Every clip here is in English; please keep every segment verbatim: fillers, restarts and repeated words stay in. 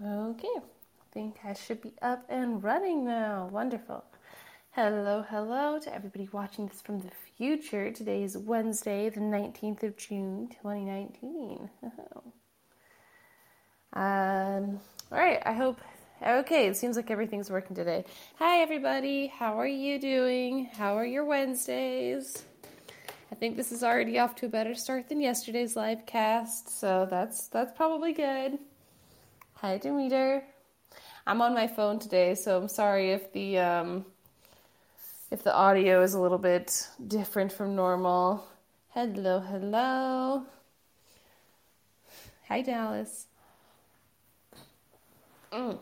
Okay, I think I should be up and running now. Wonderful. Hello, hello to everybody watching this from the future. Today is Wednesday, the nineteenth of June, twenty nineteen. um, all right, I hope... Okay, it seems like everything's working today. Hi, everybody. How are you doing? How are your Wednesdays? I think this is already off to a better start than yesterday's live cast, so that's that's probably good. Hi, Demeter. I'm on my phone today, so I'm sorry if the um if the audio is a little bit different from normal. Hello, hello. Hi, Dallas. Mm.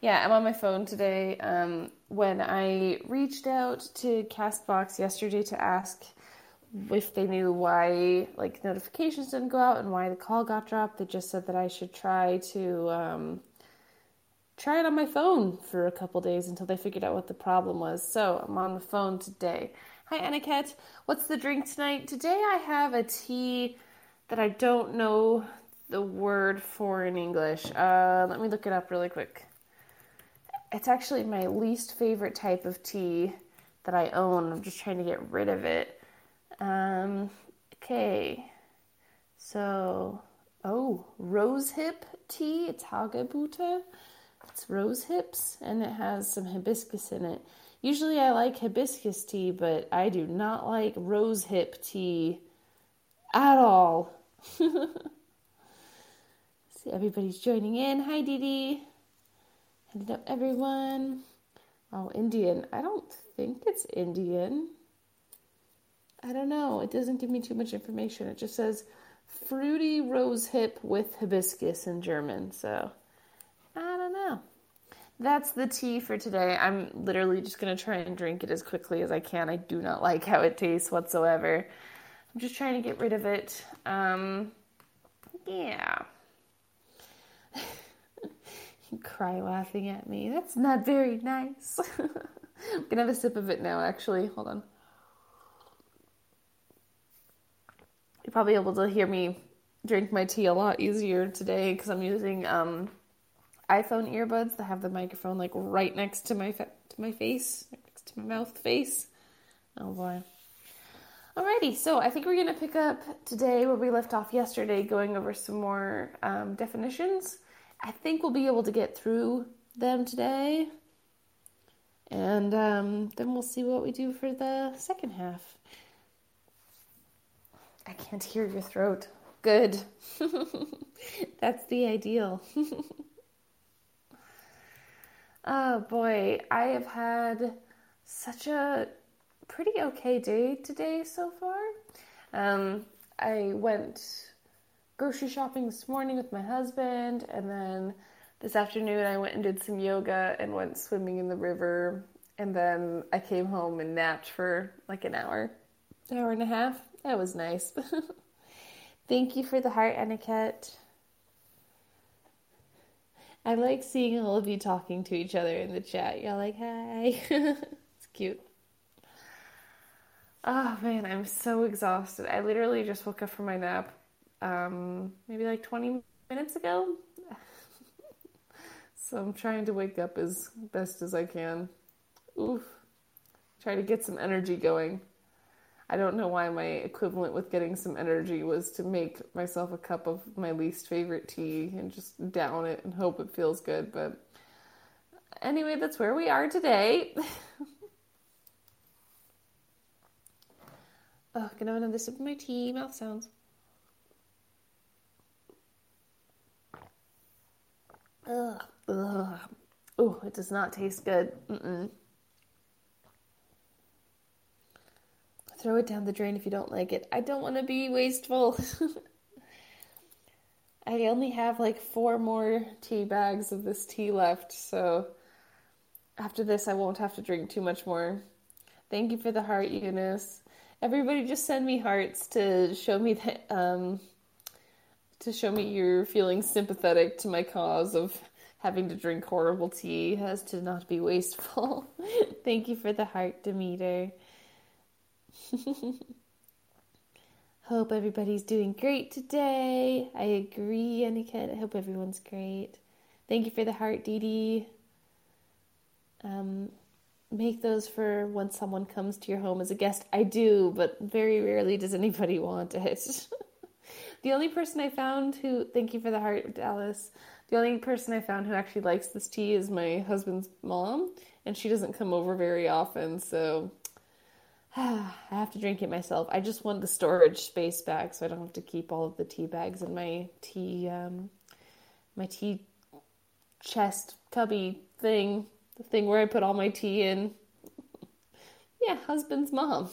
Yeah, I'm on my phone today. Um, when I reached out to Castbox yesterday to ask if they knew why, like, notifications didn't go out and why the call got dropped, they just said that I should try to um, try it on my phone for a couple days until they figured out what the problem was. So I'm on the phone today. Hi, Aniket. What's the drink tonight? Today I have a tea that I don't know the word for in English. Uh, let me look it up really quick. It's actually my least favorite type of tea that I own. I'm just trying to get rid of it. Um, okay. So, oh, rose hip tea. It's Hagabuta. It's rose hips, and it has some hibiscus in it. Usually I like hibiscus tea, but I do not like rose hip tea at all. See, everybody's joining in. Hi, Didi. Hello, everyone. Oh, Indian. I don't think it's Indian. I don't know. It doesn't give me too much information. It just says fruity rose hip with hibiscus in German. So, I don't know. That's the tea for today. I'm literally just going to try and drink it as quickly as I can. I do not like how it tastes whatsoever. I'm just trying to get rid of it. Um, yeah. Cry laughing at me. That's not very nice. I'm gonna have a sip of it now, actually. Hold on. You're probably able to hear me drink my tea a lot easier today because I'm using um iPhone earbuds that have the microphone like right next to my fa- to my face, right next to my mouth face. Oh boy. Alrighty, so I think we're gonna pick up today where we left off yesterday, going over some more um, definitions. I think we'll be able to get through them today, and um, then we'll see what we do for the second half. I can't hear your throat. Good. That's the ideal. Oh boy, I have had such a pretty okay day today so far. Um, I went... grocery shopping this morning with my husband, and then this afternoon I went and did some yoga and went swimming in the river, and then I came home and napped for like an hour, hour and a half. That was nice. Thank you for the heart, Aniket. I like seeing all of you talking to each other in the chat. You're like, hi. It's cute. Oh man, I'm so exhausted. I literally just woke up from my nap. Um, maybe like twenty minutes ago. So I'm trying to wake up as best as I can. Oof. Try to get some energy going. I don't know why my equivalent with getting some energy was to make myself a cup of my least favorite tea and just down it and hope it feels good. But anyway, that's where we are today. Oh, gonna have another sip of my tea. Mouth sounds. Ugh. Ugh. Oh, it does not taste good. Mm-mm. Throw it down the drain if you don't like it. I don't want to be wasteful. I only have like four more tea bags of this tea left, so after this I won't have to drink too much more. Thank you for the heart, Eunice. Everybody just send me hearts to show me that... Um, to show me you're feeling sympathetic to my cause of having to drink horrible tea as to not be wasteful. Thank you for the heart, Demeter. Hope everybody's doing great today. I agree, Aniket. I hope everyone's great. Thank you for the heart, Dee Dee. Um, make those for when someone comes to your home as a guest. I do, but very rarely does anybody want it. The only person I found who... Thank you for the heart, Dallas. The only person I found who actually likes this tea is my husband's mom, and she doesn't come over very often, so... I have to drink it myself. I just want the storage space back so I don't have to keep all of the tea bags in my tea, um, my tea chest cubby thing. The thing where I put all my tea in. Yeah, husband's mom.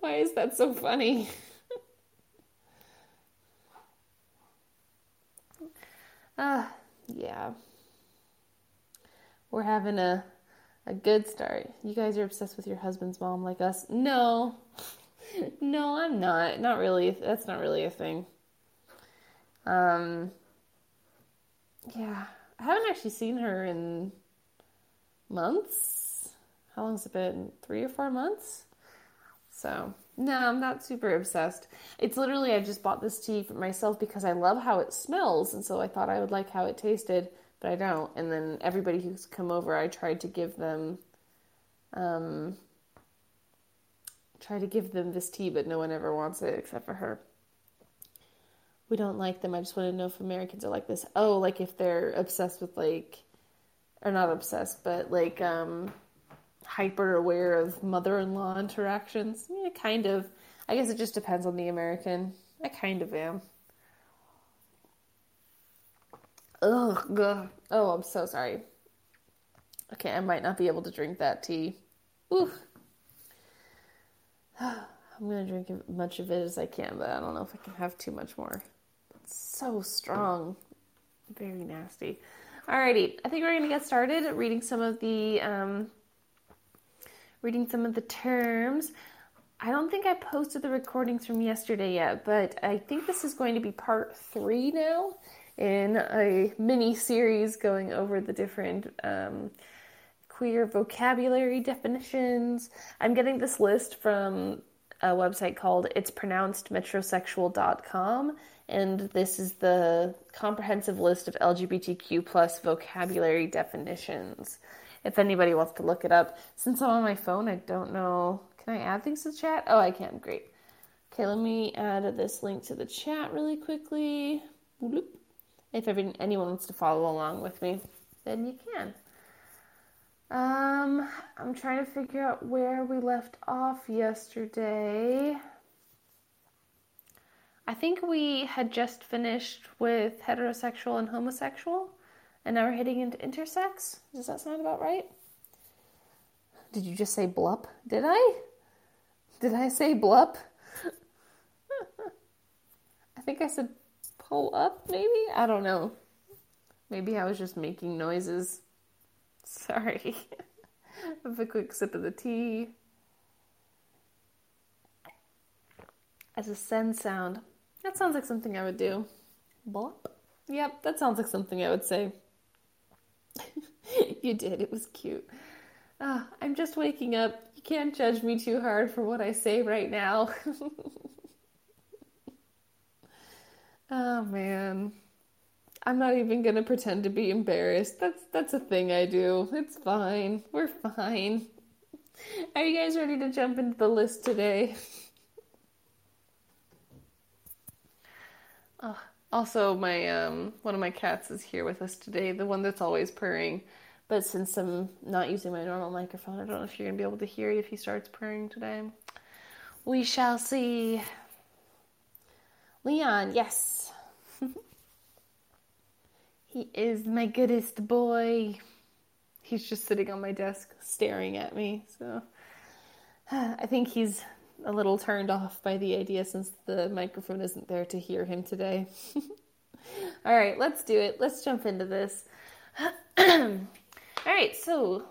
Why is that so funny? Ah, uh, yeah. We're having a A good start. You guys are obsessed with your husband's mom like us. No. No, I'm not. Not really. That's not really a thing. Um, yeah. I haven't actually seen her in months. How long has it been? Three or four months? So, no, I'm not super obsessed. It's literally, I just bought this tea for myself because I love how it smells. And so I thought I would like how it tasted. But I don't. And then everybody who's come over, I tried to give them, um, try to give them this tea, but no one ever wants it except for her. We don't like them. I just want to know if Americans are like this. Oh, like if they're obsessed with like, or not obsessed, but like, um, hyper aware of mother-in-law interactions. Yeah, kind of. I guess it just depends on the American. I kind of am. Ugh, ugh. Oh, I'm so sorry. Okay, I might not be able to drink that tea. Oof. I'm going to drink as much of it as I can, but I don't know if I can have too much more. It's so strong. Very nasty. Alrighty, I think we're going to get started reading some of the, um, reading some of the terms. I don't think I posted the recordings from yesterday yet, but I think this is going to be part three now. In a mini-series going over the different um, queer vocabulary definitions. I'm getting this list from a website called it's pronounced metrosexual dot com, and this is the comprehensive list of L G B T Q plus vocabulary definitions. If anybody wants to look it up. Since I'm on my phone, I don't know. Can I add things to the chat? Oh, I can. Great. Okay, let me add this link to the chat really quickly. Bloop. If anyone wants to follow along with me, then you can. Um, I'm trying to figure out where we left off yesterday. I think we had just finished with heterosexual and homosexual, and now we're heading into intersex. Does that sound about right? Did you just say blup? Did I? Did I say blup? I think I said pull up, maybe? I don't know. Maybe I was just making noises. Sorry. Have a quick sip of the tea. As a send sound. That sounds like something I would do. Blop. Yep, that sounds like something I would say. You did. It was cute. Oh, I'm just waking up. You can't judge me too hard for what I say right now. Oh, man. I'm not even going to pretend to be embarrassed. That's that's a thing I do. It's fine. We're fine. Are you guys ready to jump into the list today? Oh, also, my um one of my cats is here with us today, the one that's always purring. But since I'm not using my normal microphone, I don't know if you're going to be able to hear it if he starts purring today. We shall see. Leon, yes. He is my goodest boy. He's just sitting on my desk staring at me. So I think he's a little turned off by the idea since the microphone isn't there to hear him today. All right, let's do it. Let's jump into this. All right, so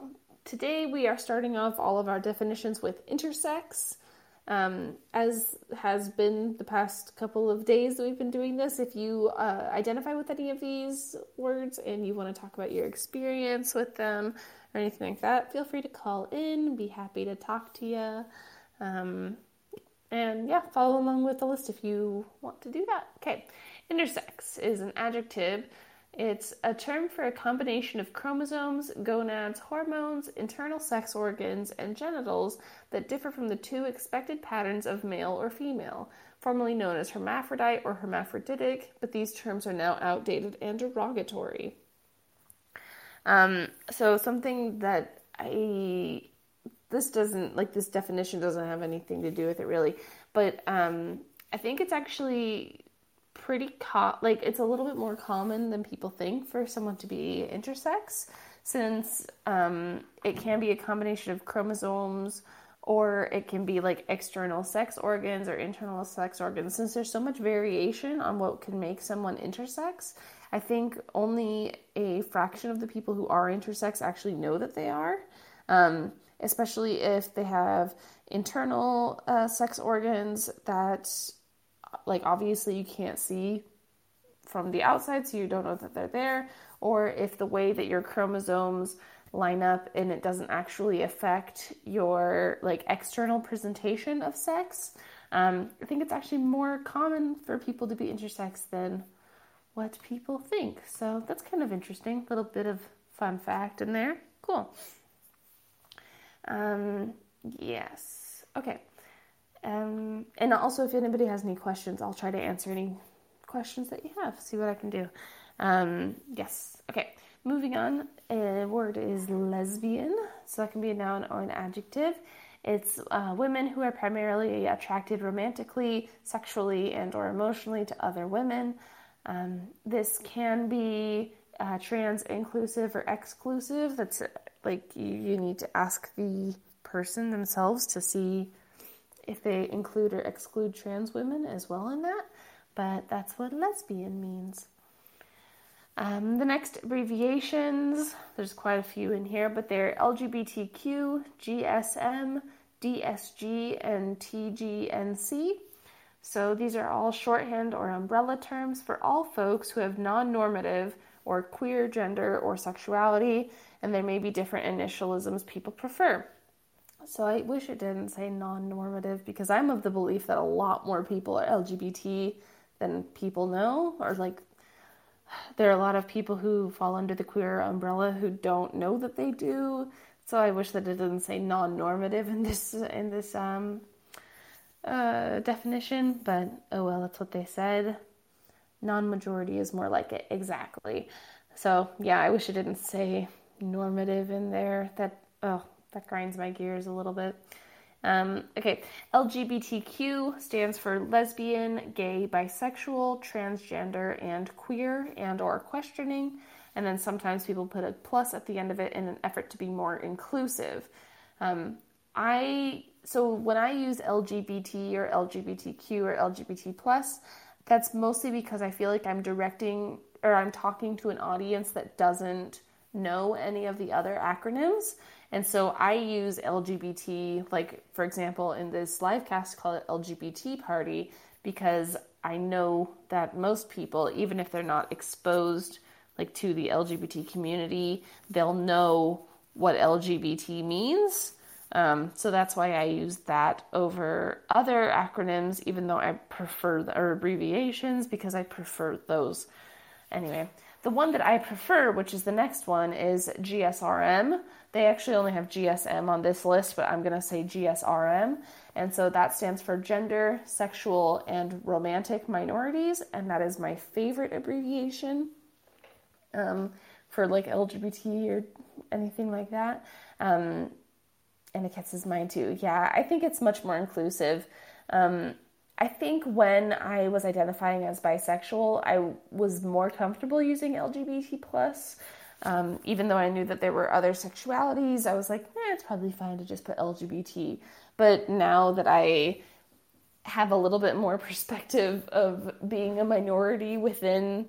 today we are starting off all of our definitions with intersex. Um, as has been the past couple of days that we've been doing this, if you uh, identify with any of these words and you want to talk about your experience with them or anything like that, feel free to call in. Be happy to talk to you. Um, And yeah, follow along with the list if you want to do that. Okay, intersex is an adjective. It's a term for a combination of chromosomes, gonads, hormones, internal sex organs, and genitals that differ from the two expected patterns of male or female, formerly known as hermaphrodite or hermaphroditic, but these terms are now outdated and derogatory. Um, so something that I... This doesn't, like, this definition doesn't have anything to do with it, really. But um, I think it's actually... pretty co- like it's a little bit more common than people think for someone to be intersex, since um, it can be a combination of chromosomes, or it can be like external sex organs or internal sex organs. Since there's so much variation on what can make someone intersex, I think only a fraction of the people who are intersex actually know that they are, um, especially if they have internal uh, sex organs that, like, obviously you can't see from the outside, so you don't know that they're there, or if the way that your chromosomes line up and it doesn't actually affect your, like, external presentation of sex. Um, I think it's actually more common for people to be intersex than what people think. So that's kind of interesting. Little bit of fun fact in there. Cool. Um, yes. Okay. Um, and also, if anybody has any questions, I'll try to answer any questions that you have. See what I can do. Um, yes. Okay. Moving on. A word is lesbian. So that can be a noun or an adjective. It's uh, women who are primarily attracted romantically, sexually, and or emotionally to other women. Um, this can be uh, trans inclusive or exclusive. That's like you, you need to ask the person themselves to see if they include or exclude trans women as well in that, but that's what lesbian means. Um, the next abbreviations, there's quite a few in here, but they're L G B T Q, G S M, D S G, and T G N C. So these are all shorthand or umbrella terms for all folks who have non-normative or queer gender or sexuality, and there may be different initialisms people prefer. So I wish it didn't say non-normative, because I'm of the belief that a lot more people are L G B T than people know, or like there are a lot of people who fall under the queer umbrella who don't know that they do. So I wish that it didn't say non-normative in this in this um, uh, definition, but oh well, that's what they said. Non-majority is more like it, exactly. So yeah, I wish it didn't say normative in there. That oh. That grinds my gears a little bit. Um, okay, L G B T Q stands for lesbian, gay, bisexual, transgender, and queer, and or questioning. And then sometimes people put a plus at the end of it in an effort to be more inclusive. Um, I so when I use L G B T or L G B T Q or L G B T plus, that's mostly because I feel like I'm directing or I'm talking to an audience that doesn't know any of the other acronyms. And so I use L G B T, like, for example, in this live cast, call it L G B T Party, because I know that most people, even if they're not exposed, like, to the L G B T community, they'll know what L G B T means. Um, so that's why I use that over other acronyms, even though I prefer, the, or abbreviations, because I prefer those. Anyway, the one that I prefer, which is the next one, is G S R M. They actually only have G S M on this list, but I'm going to say G S R M. And so that stands for gender, sexual, and romantic minorities. And that is my favorite abbreviation um, for, like, L G B T or anything like that. Um, and it catches mine too. Yeah, I think it's much more inclusive. Um, I think when I was identifying as bisexual, I was more comfortable using L G B T plus. Um, even though I knew that there were other sexualities, I was like, nah, it's probably fine to just put L G B T. But now that I have a little bit more perspective of being a minority within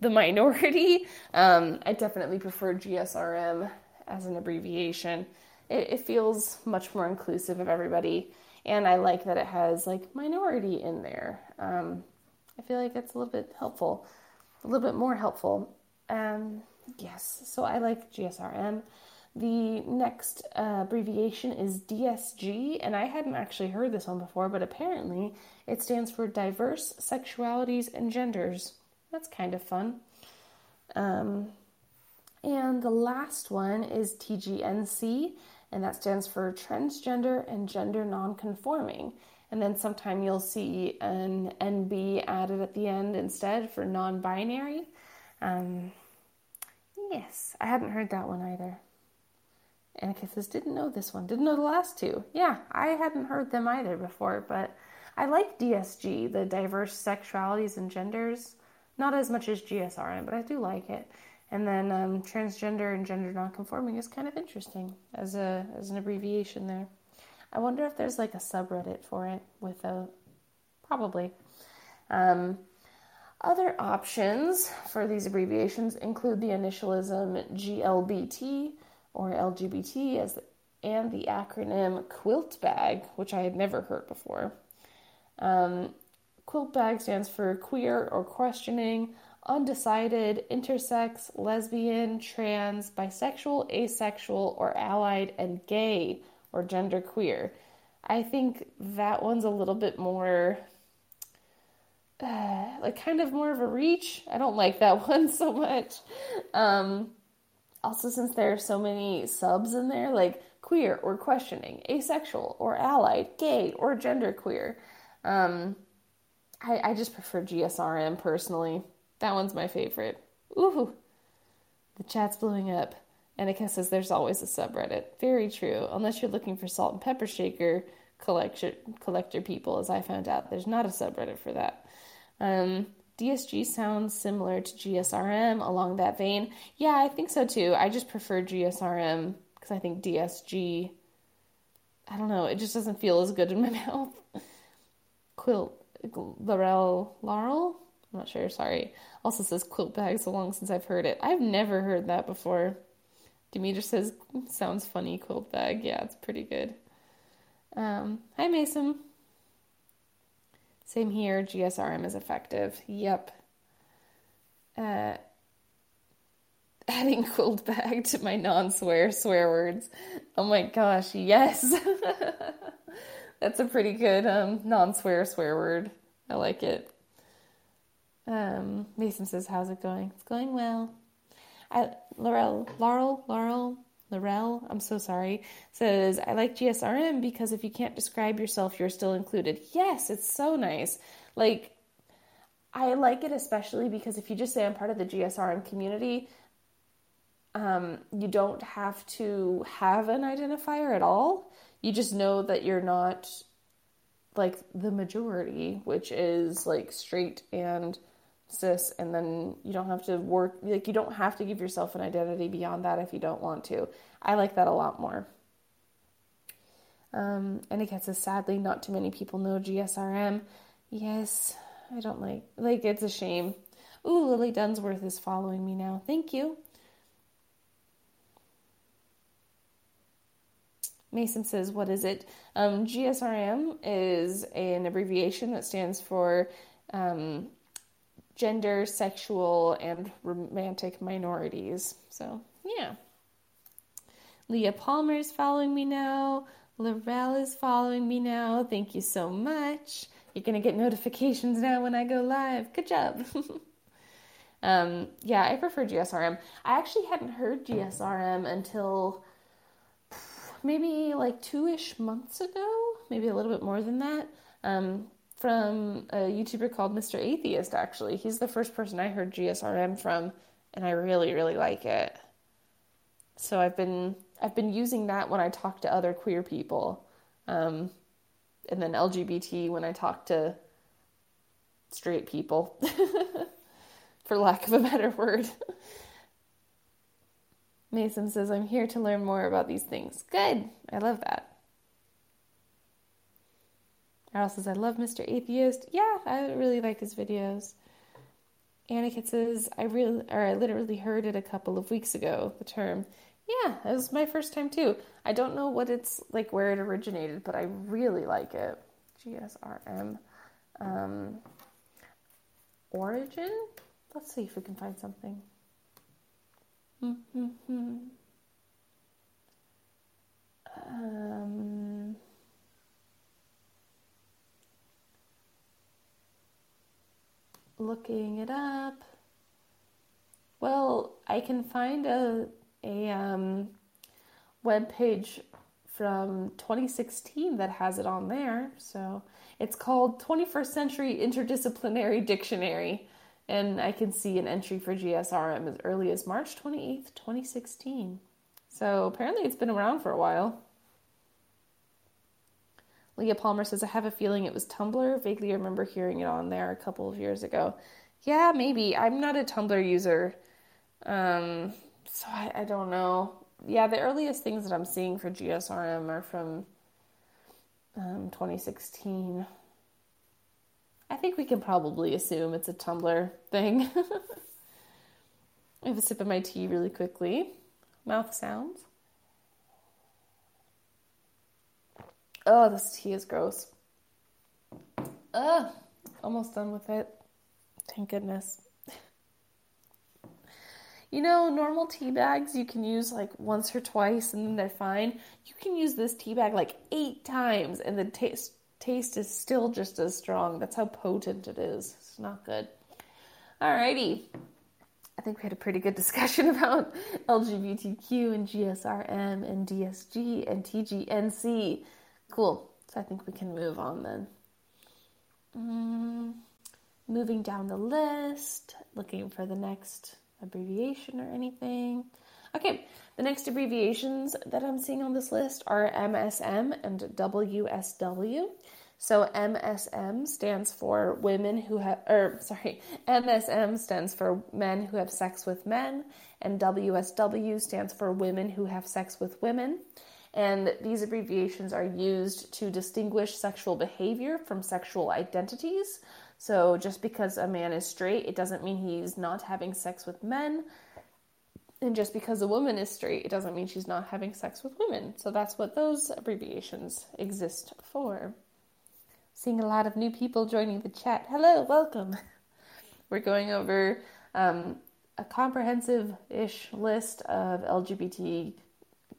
the minority, um, I definitely prefer G S R M as an abbreviation. It, it feels much more inclusive of everybody, and I like that it has, like, minority in there. Um, I feel like it's a little bit helpful, a little bit more helpful. Um... Yes, so I like G S R M. The next uh, abbreviation is D S G, and I hadn't actually heard this one before, but apparently it stands for Diverse Sexualities and Genders. That's kind of fun. Um, and the last one is T G N C, and that stands for Transgender and Gender Nonconforming. And then sometime you'll see an N B added at the end instead for non-binary. Um, yes, I hadn't heard that one either. Annika says, didn't know this one. Didn't know the last two. Yeah, I hadn't heard them either before, but I like D S G, the Diverse Sexualities and Genders. Not as much as G S R N, but I do like it. And then um, transgender and gender nonconforming is kind of interesting as a as an abbreviation there. I wonder if there's like a subreddit for it with a... Probably. Um, other options for these abbreviations include the initialism G L B T or L G B T as the, and the acronym QuiltBag, which I had never heard before. Um, QuiltBag stands for queer or questioning, undecided, intersex, lesbian, trans, bisexual, asexual, or allied, and gay, or genderqueer. I think that one's a little bit more, uh, like kind of more of a reach. I don't like that one so much. Um, also, since there are so many subs in there, like queer or questioning, asexual or allied, gay or genderqueer. Um, I, I just prefer G S R M personally. That one's my favorite. Ooh, the chat's blowing up. Annika says there's always a subreddit. Very true. Unless you're looking for salt and pepper shaker collector, collector people, as I found out. There's not a subreddit for that. Um, D S G sounds similar to G S R M along that vein. Yeah, I think so too. I just prefer G S R M because I think D S G, I don't know, it just doesn't feel as good in my mouth. Quilt, Laurel, Laurel? I'm not sure, sorry. Also says quilt bag so long since I've heard it. I've never heard that before. Demeter says, sounds funny, quilt bag. Yeah, it's pretty good. Um, hi, Mason. Same here. G S R M is effective. Yep. Uh, adding quilt bag to my non-swear swear words. Oh my gosh, yes. That's a pretty good um, non-swear swear word. I like it. Um, Mason says, how's it going? It's going well. I, Laurel, Laurel, Laurel, Laurel, I'm so sorry, says, I like G S R M because if you can't describe yourself, you're still included. Yes, it's so nice. Like, I like it especially because if you just say I'm part of the G S R M community, um, you don't have to have an identifier at all. You just know that you're not, like, the majority, which is, like, straight and cis, and then you don't have to work, like, you don't have to give yourself an identity beyond that if you don't want to. I like that a lot more. Um, and again, says, sadly, not too many people know G S R M. Yes, I don't like, like, it's a shame. Ooh, Lily Dunsworth is following me now. Thank you. Mason says, what is it? Um, G S R M is an abbreviation that stands for, um, gender, sexual, and romantic minorities. So, yeah. Leah Palmer is following me now. Laurel is following me now. Thank you so much. You're going to get notifications now when I go live. Good job. um, yeah, I prefer G S R M. I actually hadn't heard G S R M until maybe like two-ish months ago. Maybe a little bit more than that. Um, from a YouTuber called Mister Atheist, actually. He's the first person I heard G S R M from, and I really, really like it. So I've been I've been using that when I talk to other queer people. Um, and then L G B T when I talk to straight people, for lack of a better word. Mason says, I'm here to learn more about these things. Good. I love that. Errol says, I love Mister Atheist. Yeah, I really like his videos. Annika says, I really, or I literally heard it a couple of weeks ago, the term. Yeah, it was my first time too. I don't know what it's, like, where it originated, but I really like it. G S R M. Um, origin? Let's see if we can find something. Mm-hmm. Um, looking it up. Well, I can find a a um, webpage from twenty sixteen that has it on there. So it's called twenty-first Century Interdisciplinary Dictionary. And I can see an entry for G S R M as early as March twenty-eighth, twenty sixteen. So apparently it's been around for a while. Leah Palmer says, I have a feeling it was Tumblr. Vaguely remember hearing it on there a couple of years ago. Yeah, maybe. I'm not a Tumblr user. Um, so I, I don't know. Yeah, the earliest things that I'm seeing for G S R M are from um, twenty sixteen. I think we can probably assume it's a Tumblr thing. I have a sip of my tea really quickly. Mouth sounds. Oh, this tea is gross. Ugh, almost done with it. Thank goodness. You know, normal tea bags you can use like once or twice and then they're fine. You can use this tea bag like eight times and the taste taste is still just as strong. That's how potent it is. It's not good. Alrighty. I think we had a pretty good discussion about L G B T Q and G S R M and D S G and T G N C. Cool. So I think we can move on then. Mm, moving down the list, looking for the next abbreviation or anything. Okay, the next abbreviations that I'm seeing on this list are M S M and W S W. So M S M stands for women who have, or sorry, M S M stands for men who have sex with men, and W S W stands for women who have sex with women. And these abbreviations are used to distinguish sexual behavior from sexual identities. So just because a man is straight, it doesn't mean he's not having sex with men. And just because a woman is straight, it doesn't mean she's not having sex with women. So that's what those abbreviations exist for. Seeing a lot of new people joining the chat. Hello, welcome. We're going over um, a comprehensive-ish list of L G B T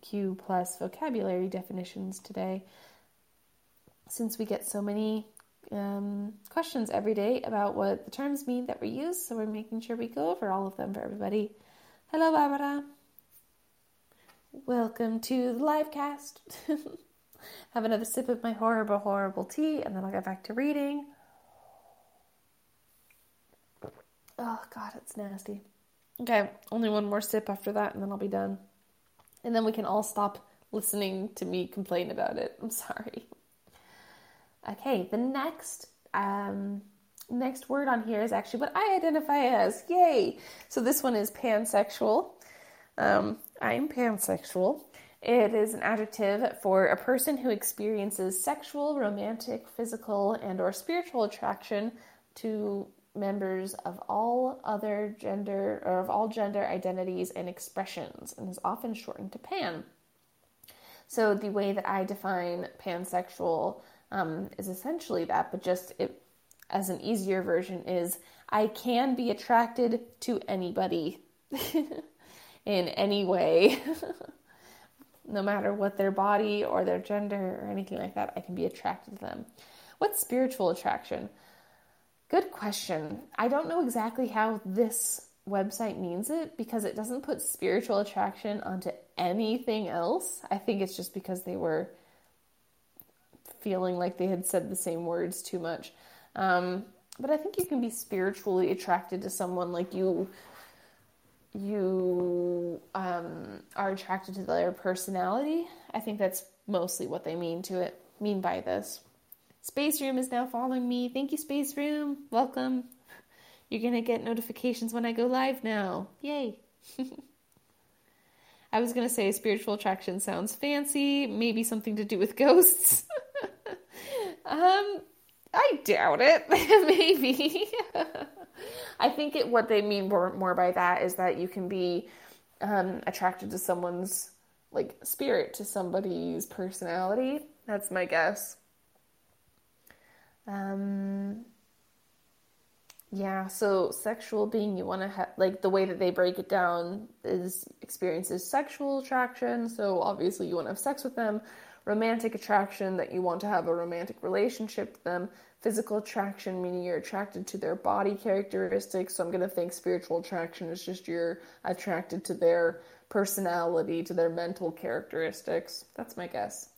Q plus vocabulary definitions today. Since we get so many Um, questions every day about what the terms mean that we use, so we're making sure we go over all of them for everybody. Hello, Barbara. Welcome to the live cast. Have another sip of my horrible, horrible tea, and then I'll get back to reading. Oh, God, it's nasty. Okay, only one more sip after that, and then I'll be done. And then we can all stop listening to me complain about it. I'm sorry. Okay, the next um, next word on here is actually what I identify as. Yay! So this one is pansexual. Um, I'm pansexual. It is an adjective for a person who experiences sexual, romantic, physical, and or spiritual attraction to members of all other gender or of all gender identities and expressions, and is often shortened to pan. So the way that I define pansexual Um, is essentially that, but just it, as an easier version is I can be attracted to anybody in any way, no matter what their body or their gender or anything like that, I can be attracted to them. What's spiritual attraction? Good question. I don't know exactly how this website means it because it doesn't put spiritual attraction onto anything else. I think it's just because they were feeling like they had said the same words too much. Um, but I think you can be spiritually attracted to someone, like you you um, are attracted to their personality. I think that's mostly what they mean to it, mean by this. Space Room is now following me. Thank you, Space Room. Welcome. You're going to get notifications when I go live now. Yay. I was going to say spiritual attraction sounds fancy, maybe something to do with ghosts. Um, I doubt it. Maybe. I think it, what they mean more, more by that is that you can be, um, attracted to someone's, like, spirit, to somebody's personality. That's my guess. Um, Yeah, so sexual being, you want to have, like, the way that they break it down is experiences sexual attraction, so obviously you want to have sex with them, romantic attraction, that you want to have a romantic relationship with them, physical attraction, meaning you're attracted to their body characteristics, so I'm going to think spiritual attraction is just you're attracted to their personality, to their mental characteristics. That's my guess.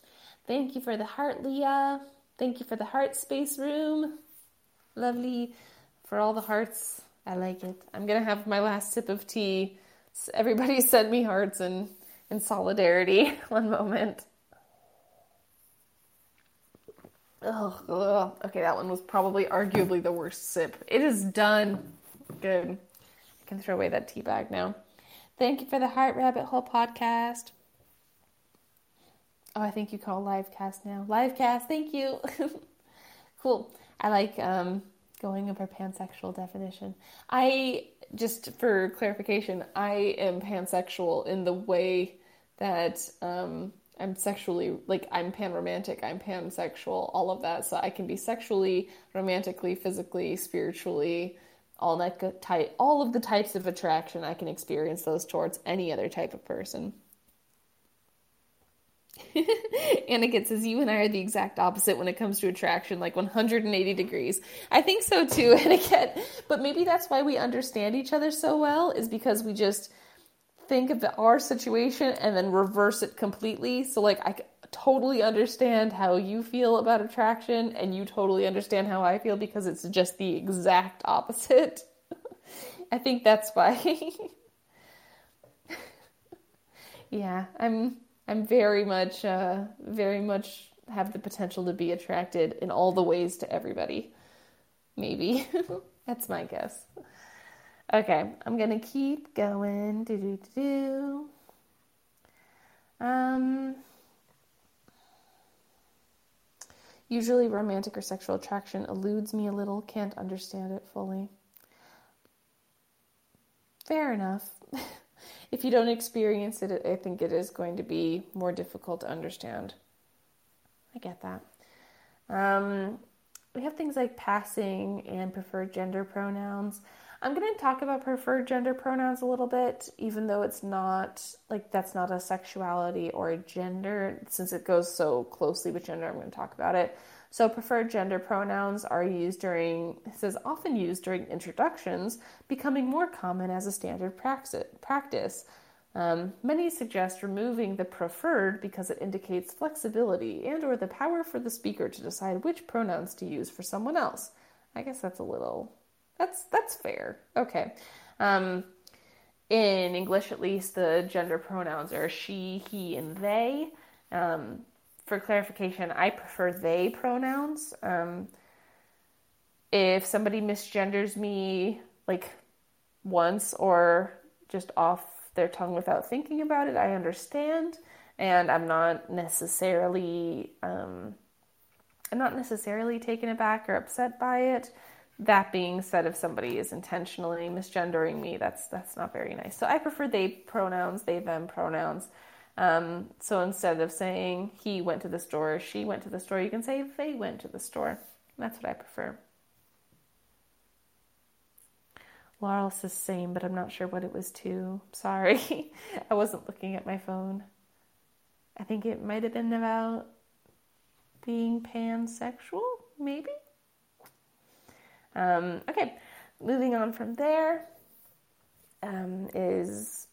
Thank you for the heart, Leah. Thank you for the heart space room. Lovely. For all the hearts, I like it. I'm going to have my last sip of tea. Everybody send me hearts in, in solidarity. One moment. Oh, ugh. Okay, that one was probably arguably the worst sip. It is done. Good. I can throw away that tea bag now. Thank you for the Heart Rabbit Hole podcast. Oh, I think you call livecast now. Livecast, thank you. Cool. I like... um. Going over pansexual definition. I, just for clarification, I am pansexual in the way that um, I'm sexually, like, I'm panromantic, I'm pansexual, all of that. So I can be sexually, romantically, physically, spiritually, all that type, all of the types of attraction I can experience those towards any other type of person. Aniket says, you and I are the exact opposite when it comes to attraction, like one hundred eighty degrees. I think so too, Aniket. But maybe that's why we understand each other so well, is because we just think of our situation and then reverse it completely. So, like, I totally understand how you feel about attraction, and you totally understand how I feel because it's just the exact opposite. I think that's why. Yeah, I'm... I'm very much, uh, very much have the potential to be attracted in all the ways to everybody. Maybe. That's my guess. Okay, I'm going to keep going. Do do do do. Um, usually romantic or sexual attraction eludes me a little. Can't understand it fully. Fair enough. If you don't experience it, I think it is going to be more difficult to understand. I get that. Um, we have things like passing and preferred gender pronouns. I'm going to talk about preferred gender pronouns a little bit, even though it's not, like, that's not a sexuality or a gender. Since it goes so closely with gender, I'm going to talk about it. So preferred gender pronouns are used during, it says often used during introductions, becoming more common as a standard practice. Um, many suggest removing the preferred because it indicates flexibility and or the power for the speaker to decide which pronouns to use for someone else. I guess that's a little, that's, that's fair. Okay. Um, in English, at least, the gender pronouns are she, he, and they. Um, For clarification, I prefer they pronouns. Um, if somebody misgenders me, like, once or just off their tongue without thinking about it, I understand, and I'm not necessarily, um, I'm not necessarily taken aback or upset by it. That being said, if somebody is intentionally misgendering me, that's that's not very nice. So I prefer they pronouns, they them pronouns. Um, so instead of saying he went to the store, she went to the store, you can say they went to the store. That's what I prefer. Laurel says same, but I'm not sure what it was to. Sorry. I wasn't looking at my phone. I think it might have been about being pansexual, maybe? Um, okay. Moving on from there, um, is...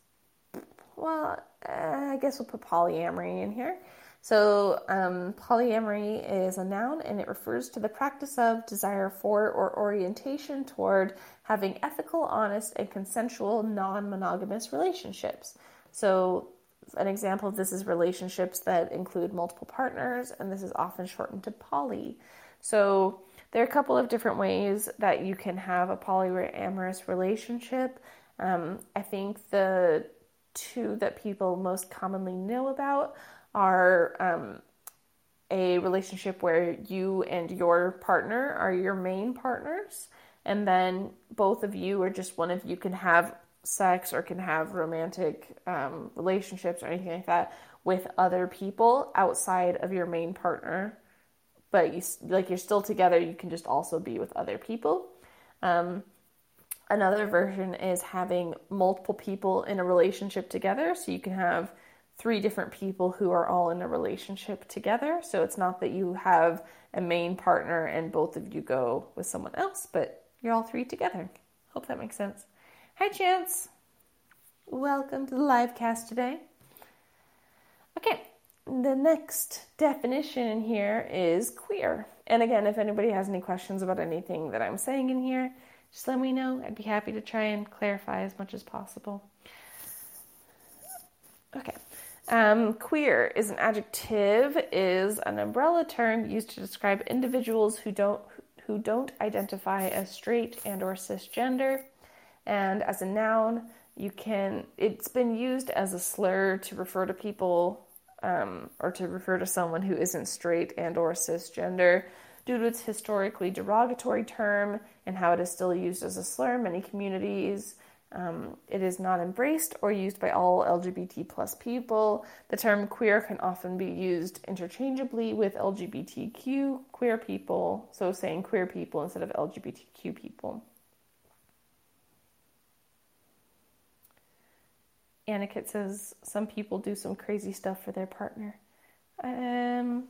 Well, uh, I guess we'll put polyamory in here. So um, polyamory is a noun, and it refers to the practice of, desire for, or orientation toward having ethical, honest, and consensual non-monogamous relationships. So an example of this is relationships that include multiple partners, and this is often shortened to poly. So there are a couple of different ways that you can have a polyamorous relationship. Um, I think the... two that people most commonly know about are um, a relationship where you and your partner are your main partners, and then both of you or just one of you can have sex or can have romantic um, relationships or anything like that with other people outside of your main partner, but you, like, you're still together, you can just also be with other people. Um, Another version is having multiple people in a relationship together. So you can have three different people who are all in a relationship together. So it's not that you have a main partner and both of you go with someone else, but you're all three together. Hope that makes sense. Hi, Chance. Welcome to the live cast today. Okay, the next definition in here is queer. And again, if anybody has any questions about anything that I'm saying in here, just let me know. I'd be happy to try and clarify as much as possible. Okay. Um, queer is an adjective, is an umbrella term used to describe individuals who don't who don't identify as straight and or cisgender. And as a noun, you can, it's been used as a slur to refer to people um, or to refer to someone who isn't straight and or cisgender. Due to its historically derogatory term and how it is still used as a slur in many communities, um, it is not embraced or used by all L G B T plus people. The term queer can often be used interchangeably with L G B T Q, queer people, so saying queer people instead of L G B T Q people. Annikit says, some people do some crazy stuff for their partner. Um,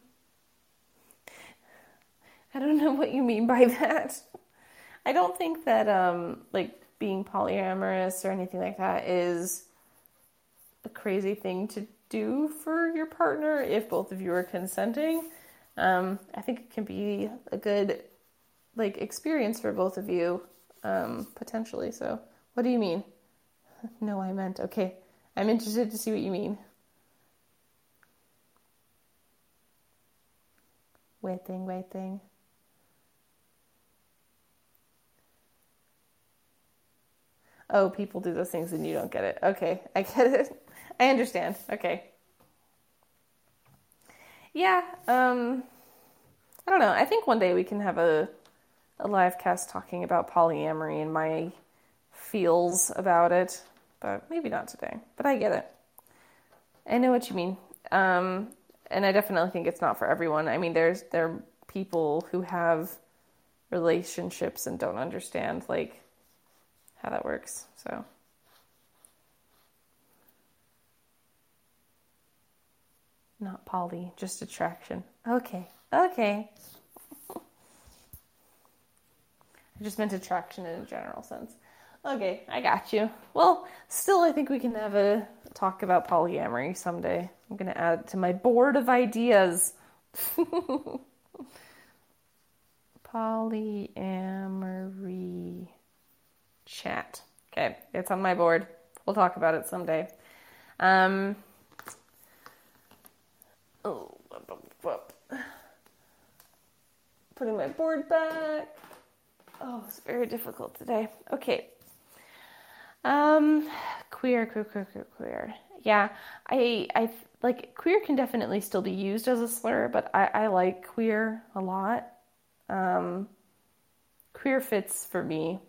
I don't know what you mean by that. I don't think that, um, like, being polyamorous or anything like that is a crazy thing to do for your partner if both of you are consenting. Um, I think it can be a good, like, experience for both of you, um, potentially. So, what do you mean? No, I meant, okay. I'm interested to see what you mean. Waiting, waiting. Oh, people do those things and you don't get it. Okay, I get it. I understand. Okay. Yeah, um, I don't know. I think one day we can have a, a live cast talking about polyamory and my feels about it, but maybe not today. But I get it. I know what you mean. Um, and I definitely think it's not for everyone. I mean, there's there are people who have relationships and don't understand, like, how that works, so. Not poly, just attraction. Okay, okay. I just meant attraction in a general sense. Okay, I got you. Well, still I think we can have a talk about polyamory someday. I'm gonna add it to my board of ideas. Polyamory chat. Okay, it's on my board. We'll talk about it someday. Um, oh, whoop, whoop, whoop. Putting my board back. Oh, it's very difficult today. Okay. Um, queer, queer, queer, queer, queer. Yeah, I, I like queer can definitely still be used as a slur, but I, I like queer a lot. Um, queer fits for me.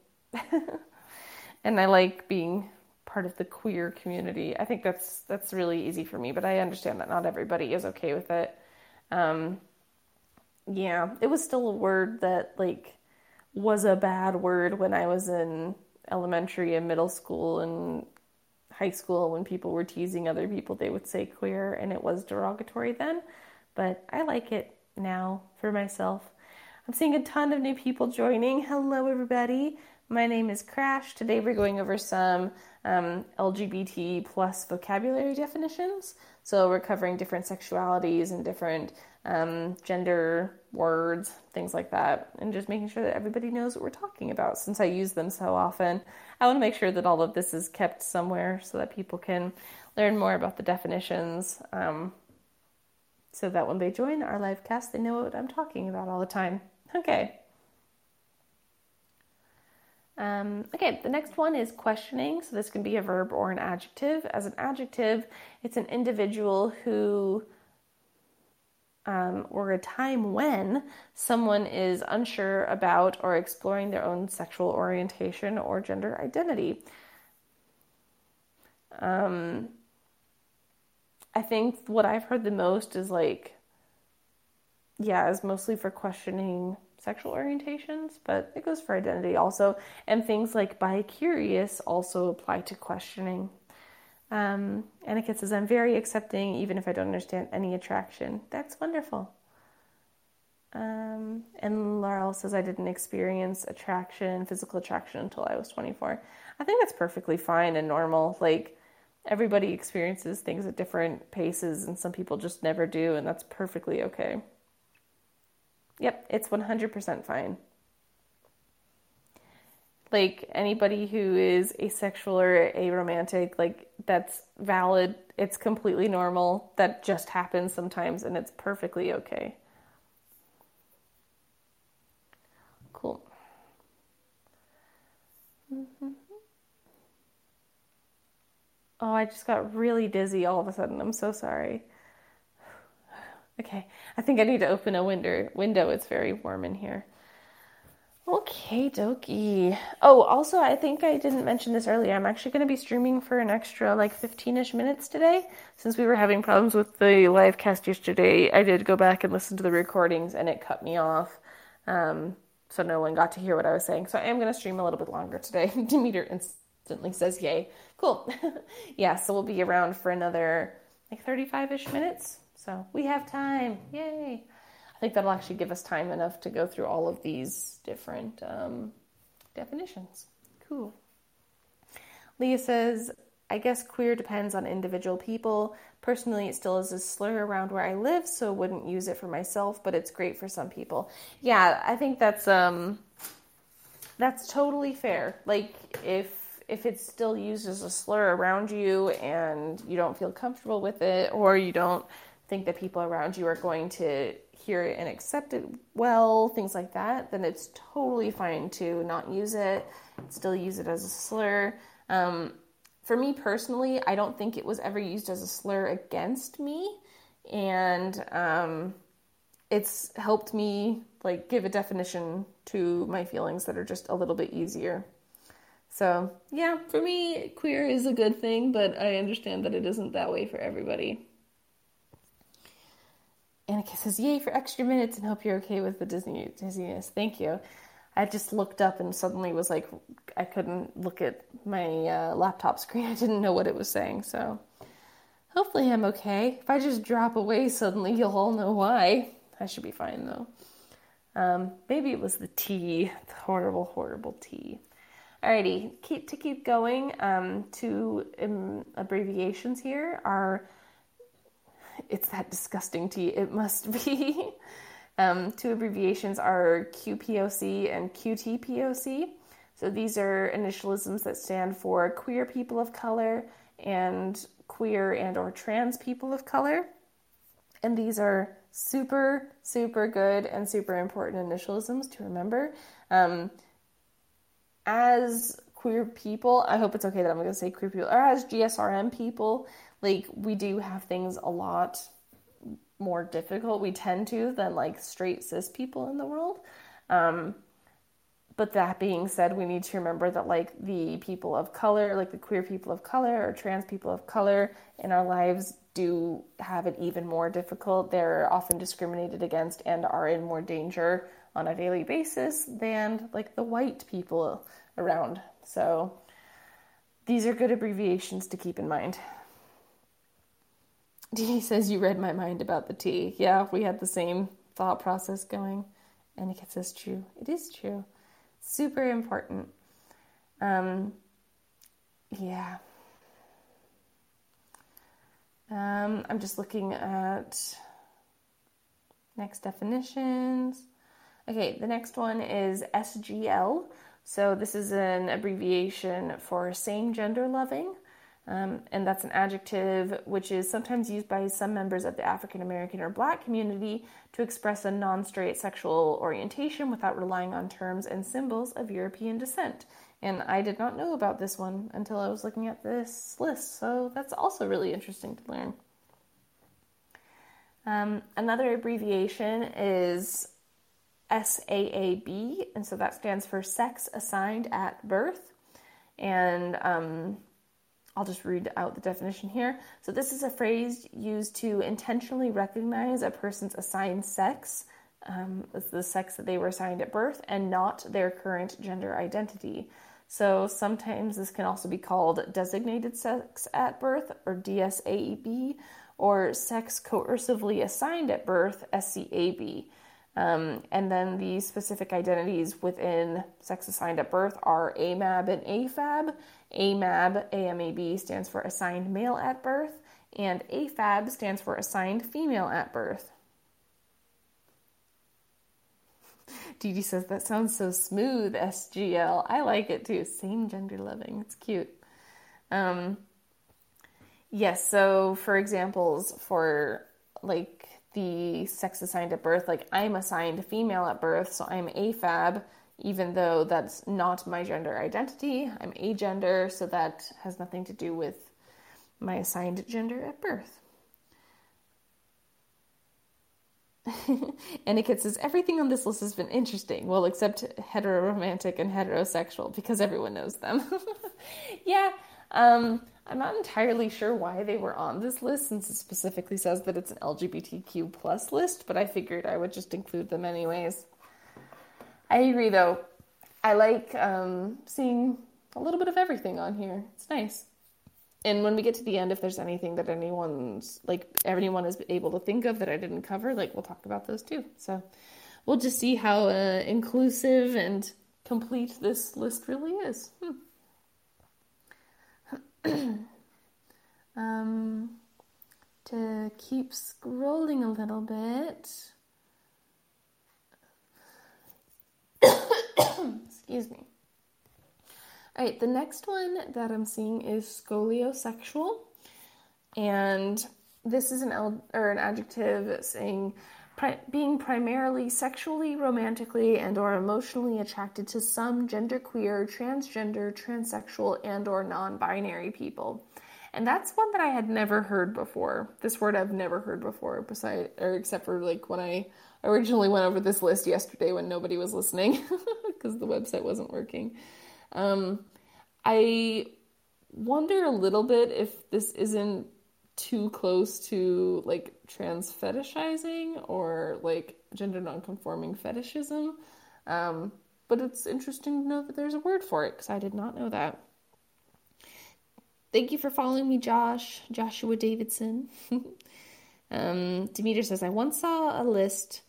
And I like being part of the queer community. I think that's that's really easy for me, but I understand that not everybody is okay with it. Um, yeah, it was still a word that, like, was a bad word when I was in elementary and middle school and high school. When people were teasing other people, they would say queer, and it was derogatory then. But I like it now for myself. I'm seeing a ton of new people joining. Hello, everybody. My name is Crash. Today we're going over some um, L G B T plus vocabulary definitions. So we're covering different sexualities and different um, gender words, things like that. And just making sure that everybody knows what we're talking about, since I use them so often. I want to make sure that all of this is kept somewhere so that people can learn more about the definitions. Um, so that when they join our live cast, they know what I'm talking about all the time. Okay. Um, okay, the next one is questioning. So this can be a verb or an adjective. As an adjective, it's an individual who, um, or a time when someone is unsure about or exploring their own sexual orientation or gender identity. Um, I think what I've heard the most is, like, yeah, is mostly for questioning sexual orientations, but it goes for identity also. And things like bi-curious also apply to questioning. Um, Annika says, I'm very accepting even if I don't understand any attraction. That's wonderful. Um, and Laurel says, I didn't experience attraction, physical attraction until I was twenty-four. I think that's perfectly fine and normal. Like, everybody experiences things at different paces, and some people just never do, and that's perfectly okay. Yep, it's one hundred percent fine. Like, anybody who is asexual or aromantic, like, that's valid. It's completely normal. That just happens sometimes, and it's perfectly okay. Cool. Mm-hmm. Oh, I just got really dizzy all of a sudden. I'm so sorry. Okay, I think I need to open a window. Window. It's very warm in here. Okay, dokie. Oh, also, I think I didn't mention this earlier. I'm actually going to be streaming for an extra, like, fifteen-ish minutes today. Since we were having problems with the live cast yesterday, I did go back and listen to the recordings, and it cut me off. Um, so no one got to hear what I was saying. So I am going to stream a little bit longer today. Demeter instantly says yay. Cool. Yeah, so we'll be around for another, like, thirty-five-ish minutes. So we have time. Yay. I think that'll actually give us time enough to go through all of these different um, definitions. Cool. Leah says, I guess queer depends on individual people. Personally, it still is a slur around where I live, so wouldn't use it for myself, but it's great for some people. Yeah, I think that's um, that's totally fair. Like, if if it's still used as a slur around you and you don't feel comfortable with it, or you don't think that people around you are going to hear it and accept it well, things like that, then it's totally fine to not use it, still use it as a slur. Um, for me personally, I don't think it was ever used as a slur against me, and um, it's helped me, like, give a definition to my feelings that are just a little bit easier. So, yeah, for me, queer is a good thing, but I understand that it isn't that way for everybody. Annika says, yay for extra minutes, and hope you're okay with the Disney dizziness. Thank you. I just looked up and suddenly was like, I couldn't look at my uh, laptop screen. I didn't know what it was saying, so hopefully I'm okay. If I just drop away suddenly, you'll all know why. I should be fine, though. Um, maybe it was the tea, the horrible, horrible tea. Alrighty, keep, to keep going, um, two um, abbreviations here are, it's that disgusting tea, it must be. um, two abbreviations are Q P O C and Q T P O C. So these are initialisms that stand for queer people of color and queer and or trans people of color. And these are super, super good and super important initialisms to remember. Um... As queer people, I hope it's okay that I'm going to say queer people, or as G S R M people, like, we do have things a lot more difficult, we tend to, than, like, straight cis people in the world. Um, but that being said, we need to remember that, like, the people of color, like, the queer people of color, or trans people of color in our lives do have it even more difficult. They're often discriminated against and are in more danger on a daily basis than, like, the white people around. So these are good abbreviations to keep in mind. Dee says, you read my mind about the tea. Yeah, we had the same thought process going. And it gets us true. It is true. Super important. Um, yeah. Um, I'm just looking at next definitions. Okay, the next one is S G L. So this is an abbreviation for same-gender loving, um, and that's an adjective which is sometimes used by some members of the African American or Black community to express a non-straight sexual orientation without relying on terms and symbols of European descent. And I did not know about this one until I was looking at this list, so that's also really interesting to learn. Um, another abbreviation is S A A B, and so that stands for sex assigned at birth. And um, I'll just read out the definition here. So this is a phrase used to intentionally recognize a person's assigned sex um, the sex that they were assigned at birth and not their current gender identity. So sometimes this can also be called designated sex at birth, or D S A B, or sex coercively assigned at birth, S C A B. Um, and then the specific identities within sex assigned at birth are A M A B and A F A B. A M A B, A M A B, stands for assigned male at birth, and A F A B stands for assigned female at birth. Didi says, that sounds so smooth, S G L. I like it too. Same gender loving. It's cute. Um, yes, so for examples, for like the sex assigned at birth, like I'm assigned female at birth, so I'm A F A B, even though that's not my gender identity. I'm agender, so that has nothing to do with my assigned gender at birth. Aniket says, everything on this list has been interesting. Well, except heteroromantic and heterosexual, because everyone knows them. Yeah, um, I'm not entirely sure why they were on this list, since it specifically says that it's an L G B T Q plus list, but I figured I would just include them anyways. I agree, though. I like um, seeing a little bit of everything on here. It's nice. And when we get to the end, if there's anything that anyone's, like, everyone is able to think of that I didn't cover, like, we'll talk about those too. So we'll just see how uh, inclusive and complete this list really is. Hmm. um, to keep scrolling a little bit. Excuse me. All right, the next one that I'm seeing is scoliosexual, and this is an L, or an adjective saying pri- being primarily sexually, romantically, and or emotionally attracted to some genderqueer, transgender, transsexual, and or non-binary people. And that's one that I had never heard before. This word I've never heard before, beside, or except for like when I originally went over this list yesterday when nobody was listening because the website wasn't working. Um, I wonder a little bit if this isn't too close to, like, trans fetishizing or, like, gender nonconforming fetishism. Um, but it's interesting to know that there's a word for it, because I did not know that. Thank you for following me, Josh. Joshua Davidson. um, Demeter says, I once saw a list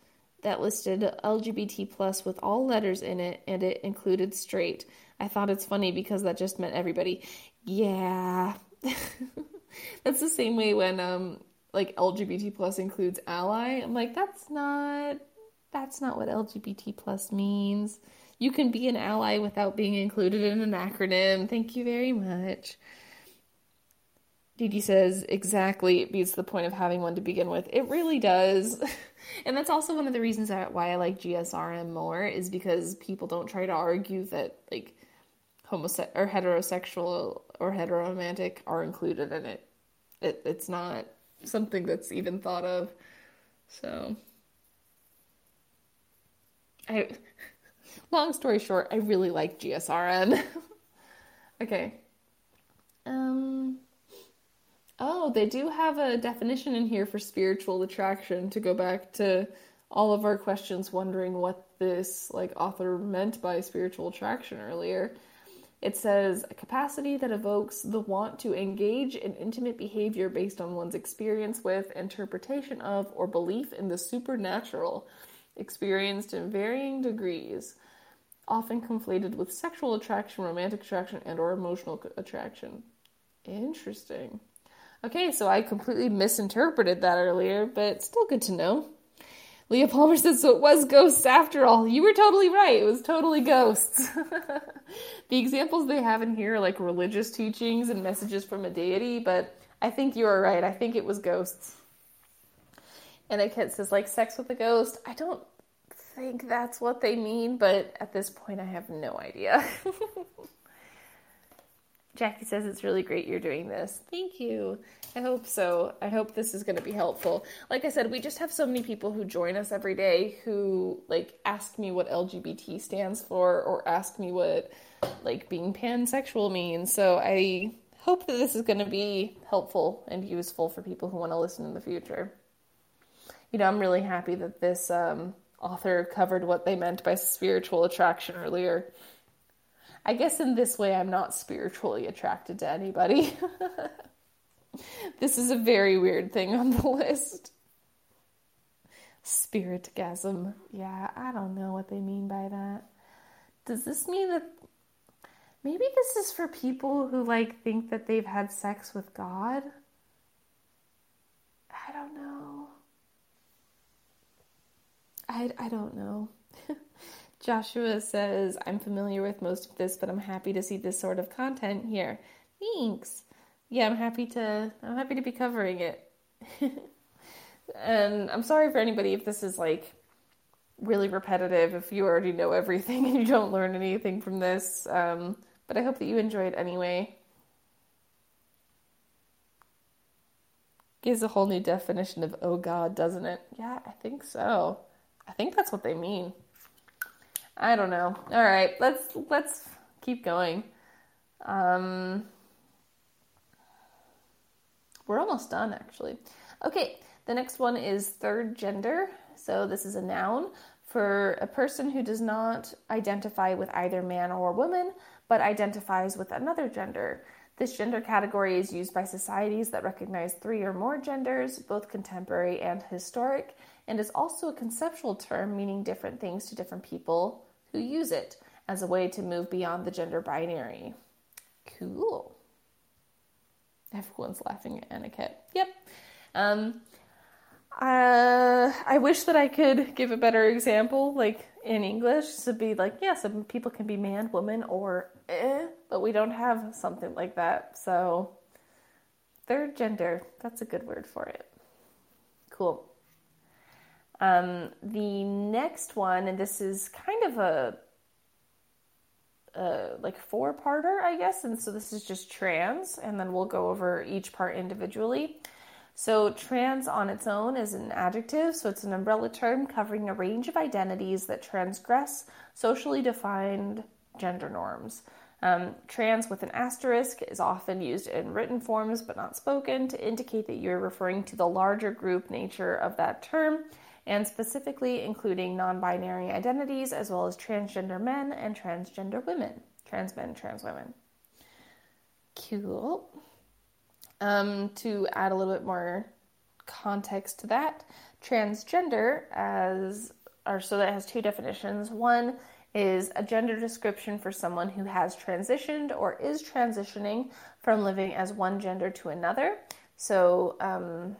that listed L G B T plus with all letters in it, and it included straight. I thought it's funny because that just meant everybody. Yeah. That's the same way when, um, like, L G B T plus includes ally. I'm like, that's not, that's not what L G B T plus means. You can be an ally without being included in an acronym. Thank you very much. Didi says, exactly, it beats the point of having one to begin with. It really does. And that's also one of the reasons that, why I like G S R M more, is because people don't try to argue that, like, homose- or heterosexual or heteroromantic are included in it. it. It's not something that's even thought of. So, I, long story short, I really like G S R M. Okay. Um... Oh, they do have a definition in here for spiritual attraction, to go back to all of our questions wondering what this, like, author meant by spiritual attraction earlier. It says, a capacity that evokes the want to engage in intimate behavior based on one's experience with, interpretation of, or belief in the supernatural, experienced in varying degrees, often conflated with sexual attraction, romantic attraction, and or emotional attraction. Interesting. Okay, so I completely misinterpreted that earlier, but still good to know. Leah Palmer said, so it was ghosts after all. You were totally right. It was totally ghosts. The examples they have in here are like religious teachings and messages from a deity, but I think you are right. I think it was ghosts. And it says, like, sex with a ghost. I don't think that's what they mean, but at this point I have no idea. Jackie says, it's really great you're doing this. Thank you. I hope so. I hope this is going to be helpful. Like I said, we just have so many people who join us every day who, like, ask me what L G B T stands for, or ask me what, like, being pansexual means. So I hope that this is going to be helpful and useful for people who want to listen in the future. You know, I'm really happy that this um, author covered what they meant by spiritual attraction earlier. I guess in this way, I'm not spiritually attracted to anybody. This is a very weird thing on the list. Spiritgasm. Yeah, I don't know what they mean by that. Does this mean that maybe this is for people who, like, think that they've had sex with God? I don't know. I, I don't know. Joshua says, I'm familiar with most of this, but I'm happy to see this sort of content here. Thanks. Yeah, I'm happy to, I'm happy to be covering it. And I'm sorry for anybody if this is, like, really repetitive, if you already know everything and you don't learn anything from this. Um, but I hope that you enjoy it anyway. Gives a whole new definition of oh God, doesn't it? Yeah, I think so. I think that's what they mean. I don't know. All right, let's let's keep going. Um, we're almost done, actually. Okay, the next one is third gender. So this is a noun for a person who does not identify with either man or woman, but identifies with another gender. This gender category is used by societies that recognize three or more genders, both contemporary and historic, and is also a conceptual term meaning different things to different people who use it as a way to move beyond the gender binary. Cool. Everyone's laughing at Aniket. Yep. Um... Uh, I wish that I could give a better example, like, in English, to be like, yeah, some people can be man, woman, or eh, but we don't have something like that, so third gender, that's a good word for it. Cool. Um, the next one, and this is kind of a, a like, four-parter, I guess, and so this is just trans, and then we'll go over each part individually. So trans on its own is an adjective, so it's an umbrella term covering a range of identities that transgress socially defined gender norms. Um, trans with an asterisk is often used in written forms but not spoken to indicate that you're referring to the larger group nature of that term, and specifically including non-binary identities as well as transgender men and transgender women. Trans men, trans women. Cool. Um, to add a little bit more context to that, transgender as, or so that has two definitions. One is a gender description for someone who has transitioned or is transitioning from living as one gender to another. So, um,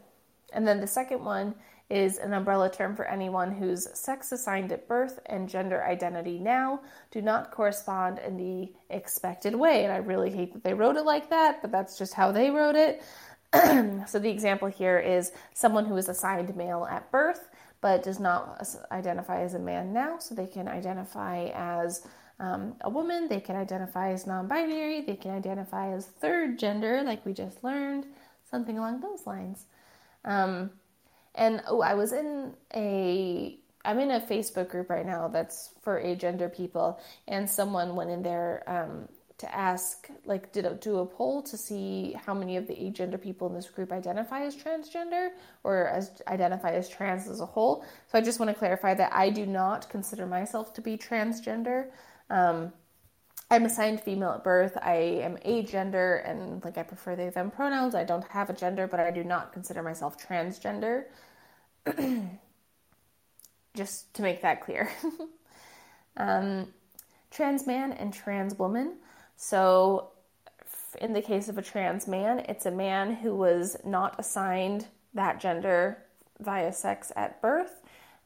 and then the second one is an umbrella term for anyone whose sex assigned at birth and gender identity now do not correspond in the expected way. And I really hate that they wrote it like that, but that's just how they wrote it. So the example here is someone who is assigned male at birth, but does not identify as a man now. So they can identify as um, a woman, they can identify as non-binary, they can identify as third gender, like we just learned, something along those lines. Um, And, oh, I was in a, I'm in a Facebook group right now that's for agender people, and someone went in there um, to ask, like, did a, do a poll to see how many of the agender people in this group identify as transgender, or as identify as trans as a whole. So I just want to clarify that I do not consider myself to be transgender. Um, I'm assigned female at birth. I am agender, and, like, I prefer they, them pronouns. I don't have a gender, but I do not consider myself transgender. Just to make that clear. um, trans man and trans woman. So in the case of a trans man, it's a man who was not assigned that gender via sex at birth.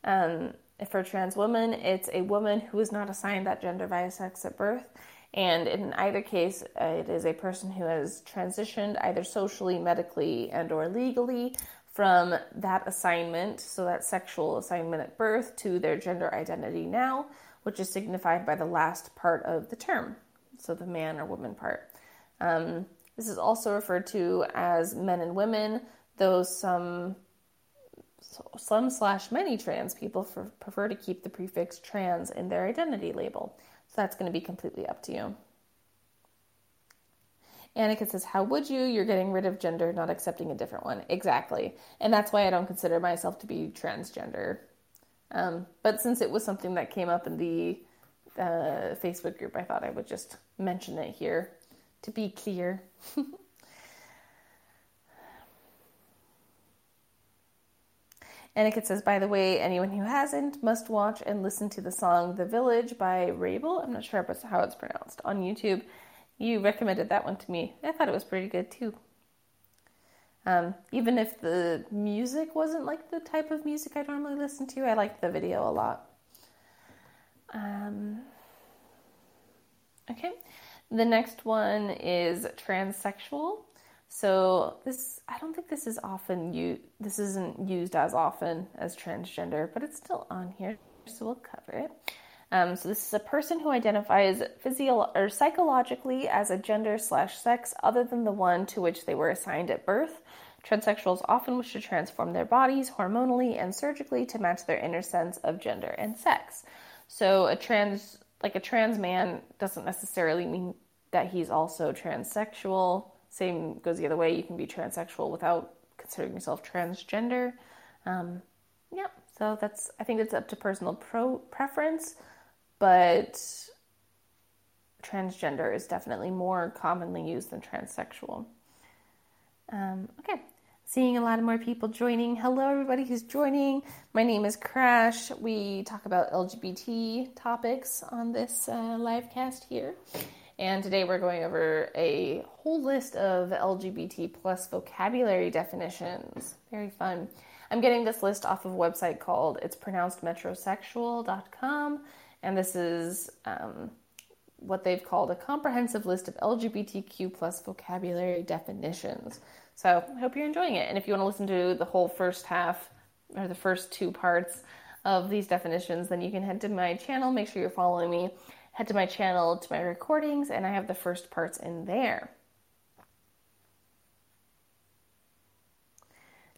Um, for trans women, it's a woman who is not assigned that gender via sex at birth. And in either case, uh, it is a person who has transitioned either socially, medically, and or legally from that assignment, so that sexual assignment at birth, to their gender identity now, which is signified by the last part of the term, so the man or woman part. Um, this is also referred to as men and women, though some some slash many trans people for, prefer to keep the prefix trans in their identity label. So that's going to be completely up to you. Annika says, how would you? You're getting rid of gender, not accepting a different one. Exactly. And that's why I don't consider myself to be transgender. Um, but since it was something that came up in the uh, Facebook group, I thought I would just mention it here to be clear. Aniket says, by the way, anyone who hasn't must watch and listen to the song The Village by Rabel. I'm not sure how it's pronounced on YouTube. You recommended that one to me. I thought it was pretty good too. Um, even if the music wasn't like the type of music I normally listen to, I liked the video a lot. Um, okay. The next one is transsexual. So this, I don't think this is often used, this isn't used as often as transgender, but it's still on here, so we'll cover it. Um, so this is a person who identifies physio- or psychologically as a gender slash sex other than the one to which they were assigned at birth. Transsexuals often wish to transform their bodies hormonally and surgically to match their inner sense of gender and sex. So a trans, like a trans man doesn't necessarily mean that he's also transsexual. Same goes the other way. You can be transsexual without considering yourself transgender. Um, yeah, so that's, I think it's up to personal pro- preference, but transgender is definitely more commonly used than transsexual. Um, okay, seeing a lot more people joining. Hello, everybody who's joining. My name is Crash. We talk about L G B T topics on this uh, live cast here. And today we're going over a whole list of L G B T plus vocabulary definitions. Very fun. I'm getting this list off of a website called it's pronounced metrosexual dot com. And this is um, what they've called a comprehensive list of L G B T Q plus vocabulary definitions. So I hope you're enjoying it. And if you want to listen to the whole first half or the first two parts of these definitions, then you can head to my channel. Make sure you're following me. Head to my channel, to my recordings, and I have the first parts in there.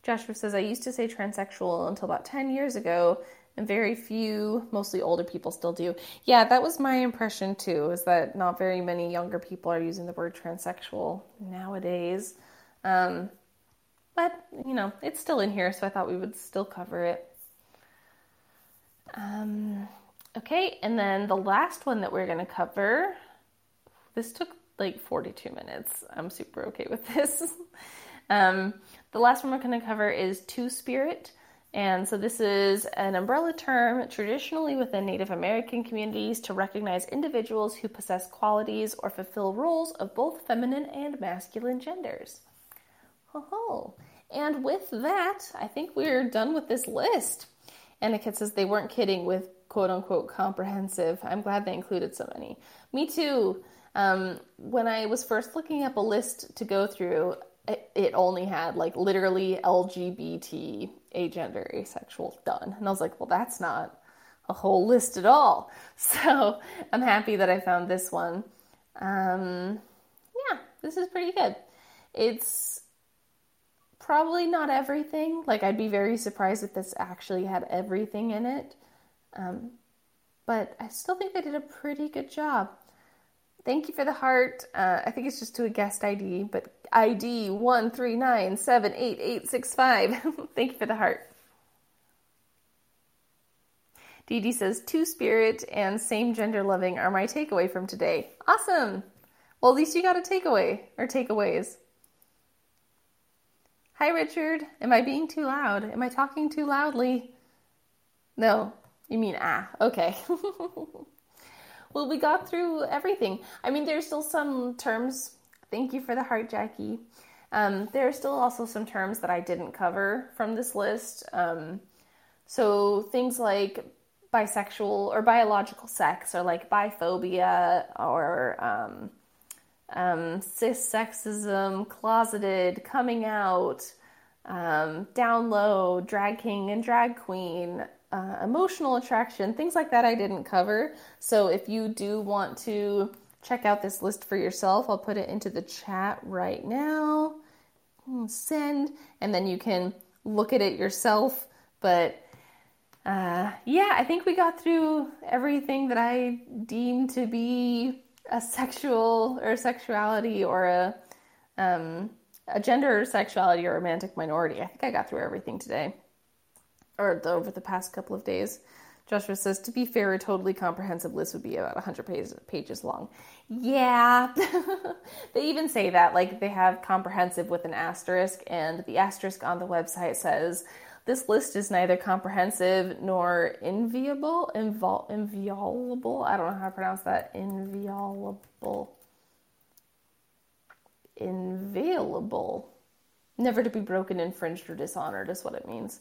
Joshua says, I used to say transsexual until about ten years ago, and very few, mostly older people still do. Yeah, that was my impression too, is that not very many younger people are using the word transsexual nowadays. Um, but, you know, it's still in here, so I thought we would still cover it. Um... Okay, and then the last one that we're going to cover, this took like forty-two minutes. I'm super okay with this. um, the last one we're going to cover is two-spirit. And so this is an umbrella term traditionally within Native American communities to recognize individuals who possess qualities or fulfill roles of both feminine and masculine genders. Ho ho. And with that, I think we're done with this list. Aniket says they weren't kidding with quote-unquote comprehensive. I'm glad they included so many. Me too. Um, when I was first looking up a list to go through, it, it only had like literally L G B T, agender, asexual, done. And I was like, well, that's not a whole list at all. So I'm happy that I found this one. Um, yeah, this is pretty good. It's probably not everything. Like, I'd be very surprised if this actually had everything in it. Um, but I still think they did a pretty good job. Thank you for the heart. Uh, I think it's just to a guest I D, but I D one three nine seven eight eight six five. Thank you for the heart. Dee Dee says, two-spirit and same-gender loving are my takeaway from today. Awesome. Well, at least you got a takeaway, or takeaways. Hi, Richard. Am I being too loud? Am I talking too loudly? No. You mean, ah, okay. Well, we got through everything. I mean, there's still some terms. Thank you for the heart, Jackie. Um, there are still also some terms that I didn't cover from this list. Um, so things like bisexual or biological sex, or like biphobia, or um, um, cissexism, closeted, coming out, um, down low, drag king and drag queen, Uh, emotional attraction, things like that I didn't cover. So if you do want to check out this list for yourself, I'll put it into the chat right now. Send, and then you can look at it yourself. But uh, yeah, I think we got through everything that I deem to be a sexual or sexuality or a, um, a gender or sexuality or romantic minority. I think I got through everything today. or the, over the past couple of days. Joshua says, to be fair, a totally comprehensive list would be about one hundred pages long. Yeah. They even say that. Like, they have comprehensive with an asterisk, and the asterisk on the website says, this list is neither comprehensive nor inviolable. Invol- inviolable? I don't know how to pronounce that. Inviolable. Inviolable. Never to be broken, infringed, or dishonored is what it means.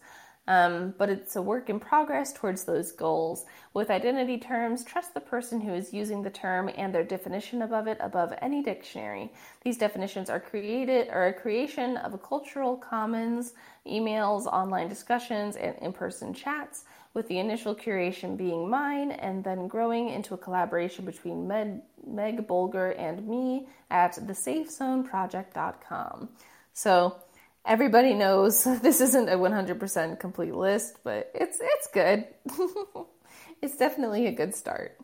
Um, but it's a work in progress towards those goals. With identity terms, trust the person who is using the term and their definition above it above any dictionary. These definitions are created are a creation of a cultural commons, emails, online discussions, and in-person chats, with the initial curation being mine and then growing into a collaboration between Meg, Meg Bolger and me at the safe zone project dot com. So everybody knows this isn't a one hundred percent complete list, but it's it's good. It's definitely a good start.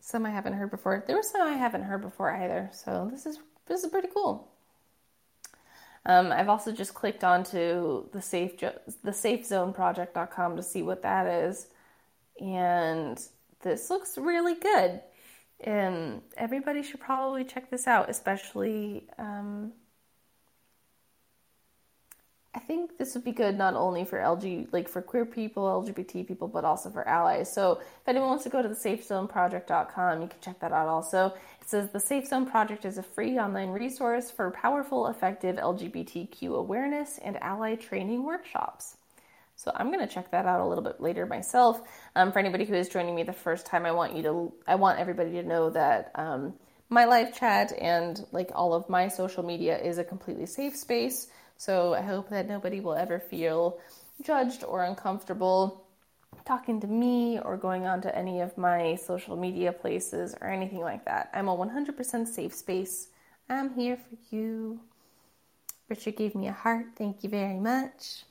Some I haven't heard before. There were some I haven't heard before either, so this is this is pretty cool. Um, I've also just clicked onto the safe the safe zone project dot com to see what that is, and this looks really good. And everybody should probably check this out, especially, um, I think this would be good not only for L G, like for queer people, L G B T people, but also for allies. So if anyone wants to go to the safe zone project dot com, you can check that out also. It says the Safe Zone Project is a free online resource for powerful, effective L G B T Q awareness and ally training workshops. So I'm going to check that out a little bit later myself. Um, for anybody who is joining me the first time, I want you to, I want everybody to know that um, my live chat and like all of my social media is a completely safe space. So I hope that nobody will ever feel judged or uncomfortable talking to me or going on to any of my social media places or anything like that. I'm a one hundred percent safe space. I'm here for you. Richard gave me a heart. Thank you very much.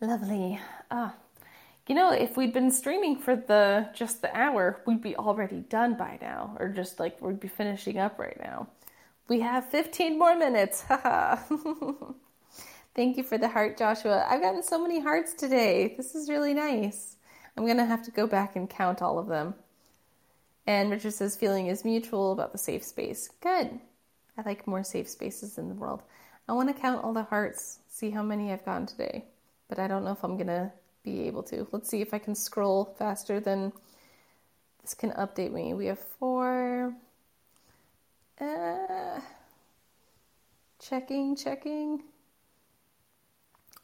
Lovely. Ah, you know, if we'd been streaming for the just the hour, we'd be already done by now, or just like we'd be finishing up right now. We have fifteen more minutes. Haha. Thank you for the heart, Joshua. I've gotten so many hearts today. This is really nice. I'm gonna have to go back and count all of them. And Richard says feeling is mutual about the safe space. Good. I like more safe spaces in the world. I want to count all the hearts, see how many I've gotten today. But I don't know if I'm going to be able to. Let's see if I can scroll faster than this can update me. We have four. Uh, checking, checking.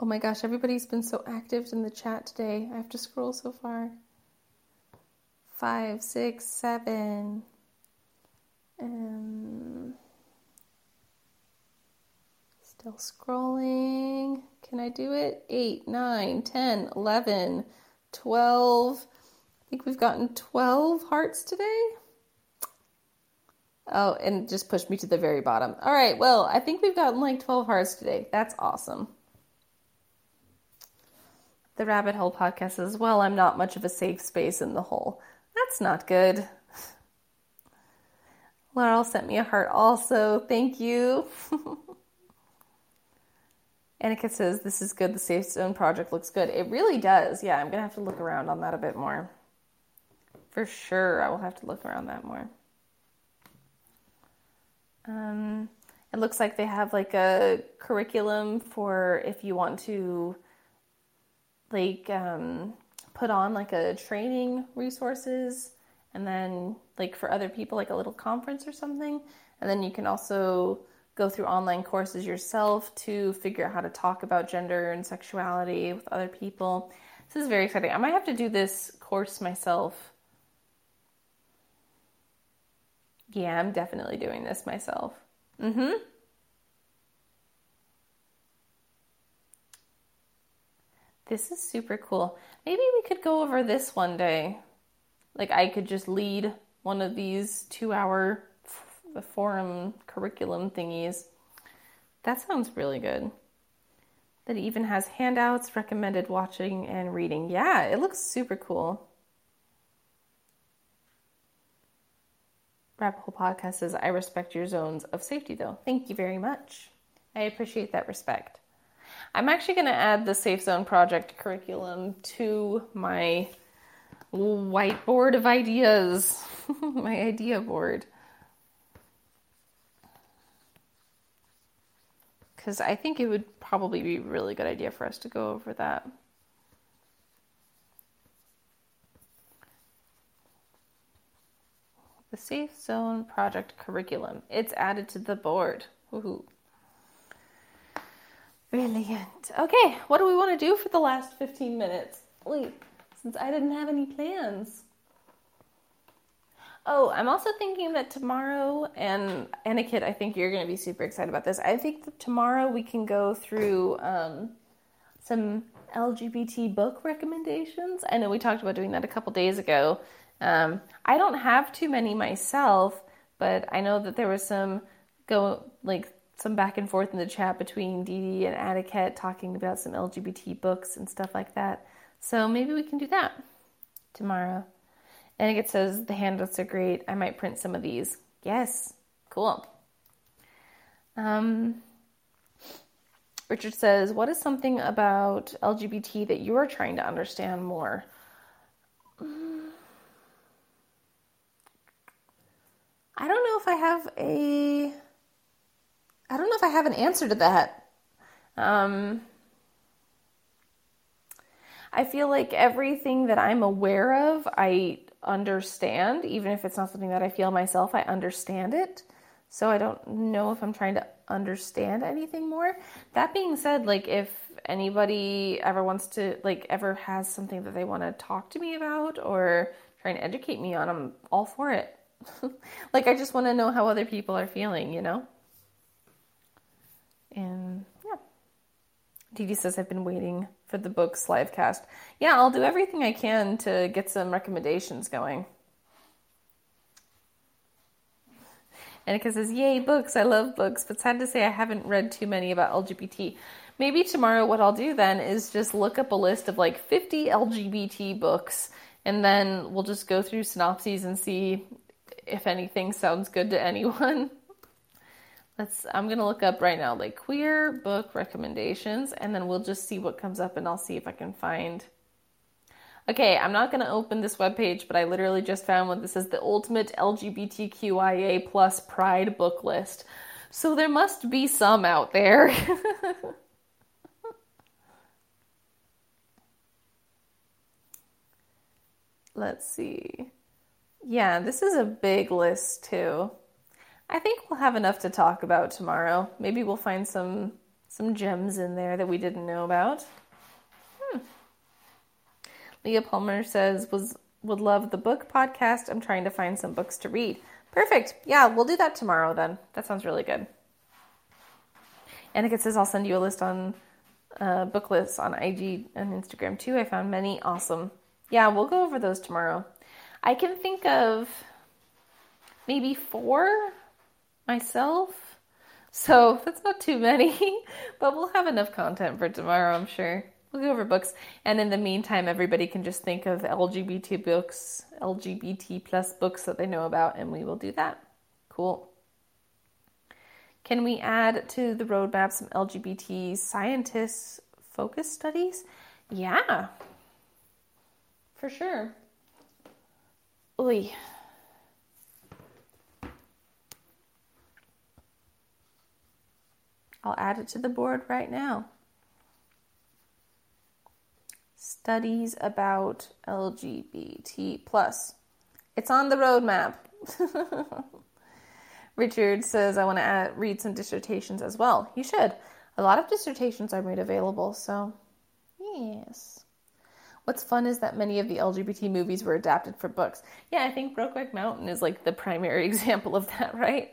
Oh my gosh, everybody's been so active in the chat today. I have to scroll so far. Five, six, seven. Um, still scrolling. Can I do it? eight, nine, ten, eleven, twelve. I think we've gotten twelve hearts today. Oh, and just pushed me to the very bottom. All right, well, I think we've gotten like twelve hearts today. That's awesome. The Rabbit Hole podcast says, well, I'm not much of a safe space in the hole. That's not good. Laurel sent me a heart also. Thank you. Annika says, this is good. The Safe Zone Project looks good. It really does. Yeah, I'm going to have to look around on that a bit more. For sure, I will have to look around that more. Um, it looks like they have like a curriculum for if you want to like um, put on like a training resources, and then like for other people, like a little conference or something. And then you can also go through online courses yourself to figure out how to talk about gender and sexuality with other people. This is very exciting. I might have to do this course myself. Yeah, I'm definitely doing this myself. Mm-hmm. This is super cool. Maybe we could go over this one day. Like I could just lead one of these two-hour the forum curriculum thingies. That sounds really good. That even has handouts, recommended watching and reading. Yeah, it looks super cool. Rabbit Hole Podcast says, I respect your zones of safety though. Thank you very much. I appreciate that respect. I'm actually going to add the Safe Zone Project curriculum to my whiteboard of ideas, my idea board. Because I think it would probably be a really good idea for us to go over that. The Safe Zone Project curriculum. It's added to the board. Woohoo. Brilliant. Okay, what do we want to do for the last fifteen minutes? Wait, since I didn't have any plans. Oh, I'm also thinking that tomorrow, and Annikit, I think you're going to be super excited about this. I think that tomorrow we can go through um, some L G B T book recommendations. I know we talked about doing that a couple days ago. Um, I don't have too many myself, but I know that there was some go like some back and forth in the chat between Didi and Annikit talking about some L G B T books and stuff like that. So maybe we can do that tomorrow. And it says, the handouts are great. I might print some of these. Yes. Cool. Um, Richard says, what is something about L G B T that you're trying to understand more? I don't know if I have a... I don't know if I have an answer to that. Um... I feel like everything that I'm aware of, I understand. Even if it's not something that I feel myself, I understand it. So I don't know if I'm trying to understand anything more. That being said, like if anybody ever wants to, like ever has something that they want to talk to me about or try and educate me on, I'm all for it. Like I just want to know how other people are feeling, you know? And yeah. Didi says, I've been waiting for the book's live cast. Yeah, I'll do everything I can to get some recommendations going. Annika says, yay, books. I love books, but sad to say I haven't read too many about L G B T. Maybe tomorrow what I'll do then is just look up a list of like fifty L G B T books, and then we'll just go through synopses and see if anything sounds good to anyone. Let's, I'm going to look up right now, like queer book recommendations, and then we'll just see what comes up and I'll see if I can find. Okay, I'm not going to open this webpage, but I literally just found one. This is the ultimate L G B T Q I A plus pride book list. So there must be some out there. Let's see. Yeah, this is a big list too. I think we'll have enough to talk about tomorrow. Maybe we'll find some some gems in there that we didn't know about. Hmm. Leah Palmer says, was would love the book podcast. I'm trying to find some books to read. Perfect. Yeah, we'll do that tomorrow then. That sounds really good. Annika says, I'll send you a list on uh, book lists on I G and Instagram too. I found many. Awesome. Yeah, we'll go over those tomorrow. I can think of maybe four myself, so that's not too many, but we'll have enough content for tomorrow, I'm sure. We'll go over books, and in the meantime, everybody can just think of L G B T books, L G B T plus books that they know about, and we will do that. Cool. Can we add to the roadmap some L G B T scientists focus studies? Yeah, for sure. Oy. I'll add it to the board right now. Studies about L G B T plus. It's on the roadmap. Richard says, I want to add, read some dissertations as well. You should. A lot of dissertations are made available, so yes. What's fun is that many of the L G B T movies were adapted for books. Yeah, I think Brokeback Mountain is like the primary example of that, right?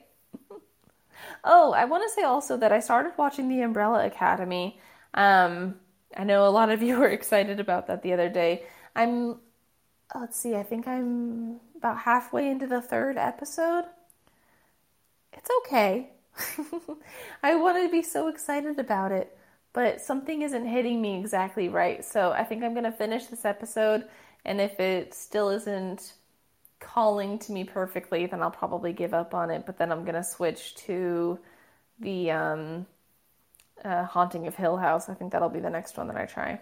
Oh, I want to say also that I started watching The Umbrella Academy. Um, I know a lot of you were excited about that the other day. I'm, let's see, I think I'm about halfway into the third episode. It's okay. I want to be so excited about it, but something isn't hitting me exactly right. So I think I'm going to finish this episode, and if it still isn't calling to me perfectly, then I'll probably give up on it, but then I'm going to switch to the um, uh, Haunting of Hill House. I think that'll be the next one that I try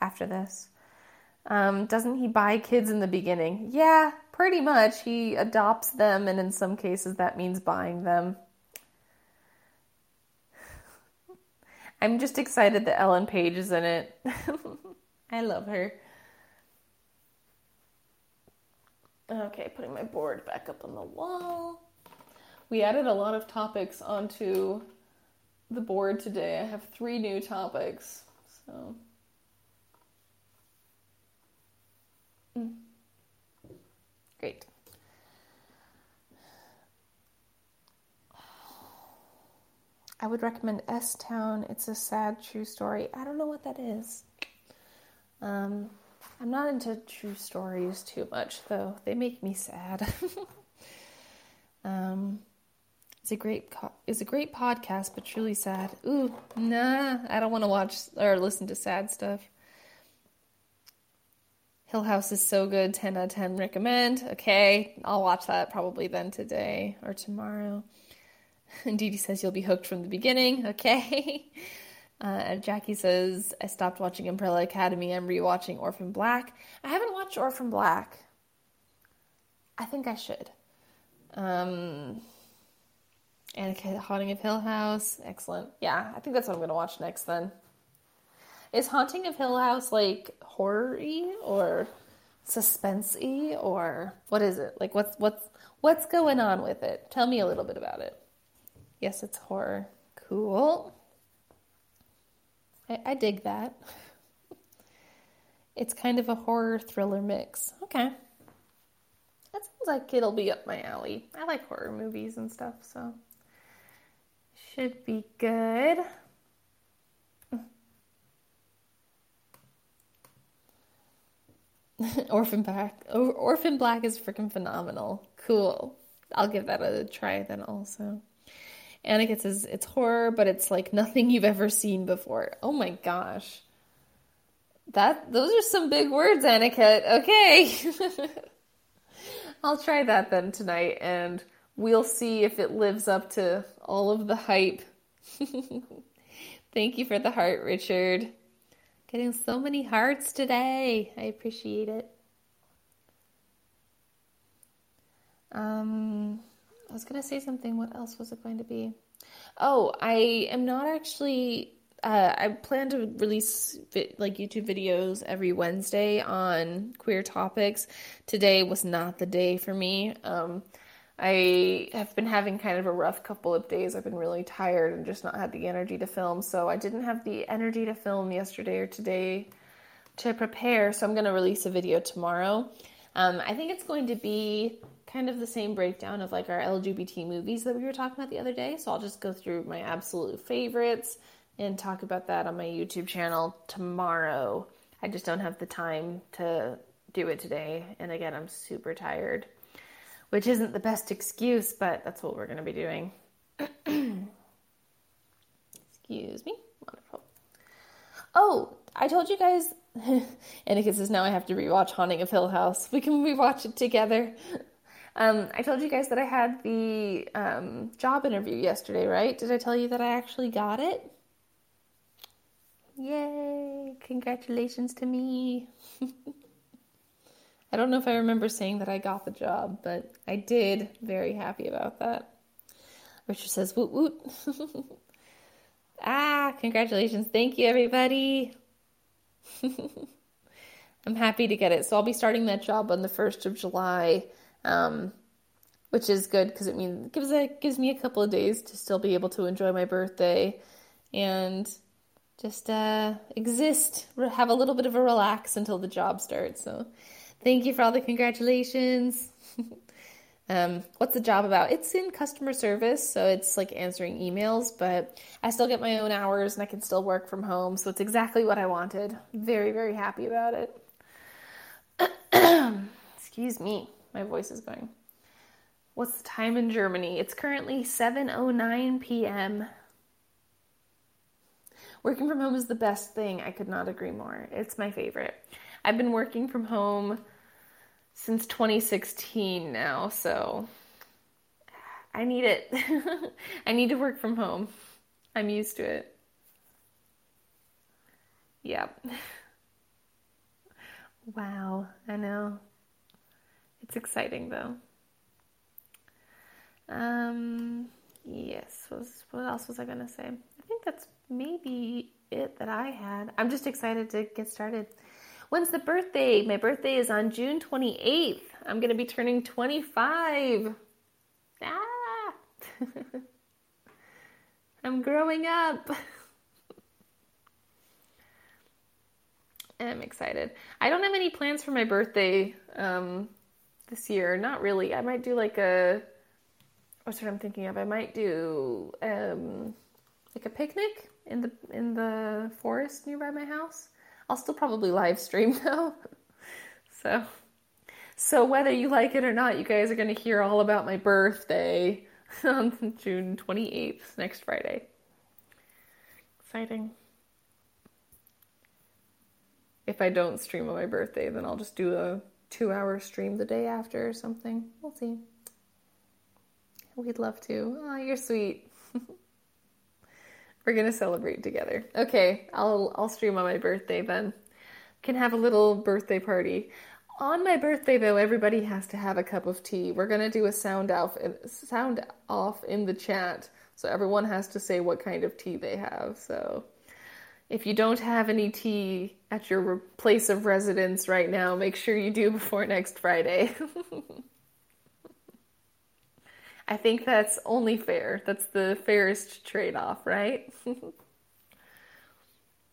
after this. Um, doesn't he buy kids in the beginning? Yeah, pretty much. He adopts them, and in some cases that means buying them. I'm just excited that Ellen Page is in it. I love her. Okay, putting my board back up on the wall. We added a lot of topics onto the board today. I have three new topics. So, mm. Great. I would recommend S-Town. It's a sad true story. I don't know what that is. Um, I'm not into true stories too much, though. They make me sad. um, it's a great co- it's a great podcast, but truly sad. Ooh, nah, I don't want to watch or listen to sad stuff. Hill House is so good. ten out of ten recommend. Okay, I'll watch that probably then today or tomorrow. And Dee Dee says you'll be hooked from the beginning. Okay. Uh, and Jackie says, I stopped watching Umbrella Academy. I'm rewatching Orphan Black. I haven't watched Orphan Black. I think I should. Um, and Haunting of Hill House. Excellent. Yeah, I think that's what I'm going to watch next then. Is Haunting of Hill House like horror-y or suspense-y or what is it? Like what's, what's, what's going on with it? Tell me a little bit about it. Yes, it's horror. Cool. I, I dig that. It's kind of a horror thriller mix. Okay. That sounds like it'll be up my alley. I like horror movies and stuff, so should be good. Orphan Black. Orphan Black is freaking phenomenal. Cool. I'll give that a try then also. Annika says, it's horror, but it's like nothing you've ever seen before. Oh my gosh. that Those are some big words, Annika. Okay. I'll try that then tonight, and we'll see if it lives up to all of the hype. Thank you for the heart, Richard. Getting so many hearts today. I appreciate it. Um... I was going to say something. What else was it going to be? Oh, I am not actually... Uh, I plan to release vi- like YouTube videos every Wednesday on queer topics. Today was not the day for me. Um, I have been having kind of a rough couple of days. I've been really tired and just not had the energy to film. So I didn't have the energy to film yesterday or today to prepare. So I'm going to release a video tomorrow. Um, I think it's going to be... kind of the same breakdown of like our L G B T movies that we were talking about the other day. So I'll just go through my absolute favorites and talk about that on my YouTube channel tomorrow. I just don't have the time to do it today. And again, I'm super tired, which isn't the best excuse, but that's what we're going to be doing. Excuse me. Wonderful. Oh, I told you guys, Annika says now I have to rewatch Haunting of Hill House. We can rewatch it together. Um, I told you guys that I had the um, job interview yesterday, right? Did I tell you that I actually got it? Yay! Congratulations to me. I don't know if I remember saying that I got the job, but I did. Very happy about that. Richard says, woot woot. Ah, congratulations. Thank you, everybody. I'm happy to get it. So I'll be starting that job on the first of July. Um, which is good because it means it gives it gives me a couple of days to still be able to enjoy my birthday and just uh, exist, have a little bit of a relax until the job starts. So, thank you for all the congratulations. um, what's the job about? It's in customer service, so it's like answering emails, but I still get my own hours and I can still work from home. So it's exactly what I wanted. Very, very happy about it. Excuse me. My voice is going. What's the time in Germany? It's currently seven oh nine p.m. Working from home is the best thing. I could not agree more. It's my favorite. I've been working from home since twenty sixteen now, so I need it. I need to work from home. I'm used to it. Yep. Wow, I know. It's exciting, though. Um, yes, was, what else was I going to say? I think that's maybe it that I had. I'm just excited to get started. When's the birthday? My birthday is on June twenty-eighth. I'm going to be turning twenty-five. Ah! I'm growing up. I'm excited. I don't have any plans for my birthday um, this year. Not really. I might do like a... What's what I'm thinking of? I might do um, like a picnic in the in the forest nearby my house. I'll still probably live stream though. So, so whether you like it or not, you guys are going to hear all about my birthday on June twenty-eighth, next Friday. Exciting. If I don't stream on my birthday, then I'll just do a two-hour stream the day after or something. We'll see. We'd love to. Oh, you're sweet. We're going to celebrate together. Okay, I'll I'll stream on my birthday then. Can have a little birthday party. On my birthday, though, everybody has to have a cup of tea. We're going to do a sound off, sound off in the chat. So everyone has to say what kind of tea they have. So if you don't have any tea at your place of residence right now, make sure you do before next Friday. I think that's only fair. That's the fairest trade-off, right?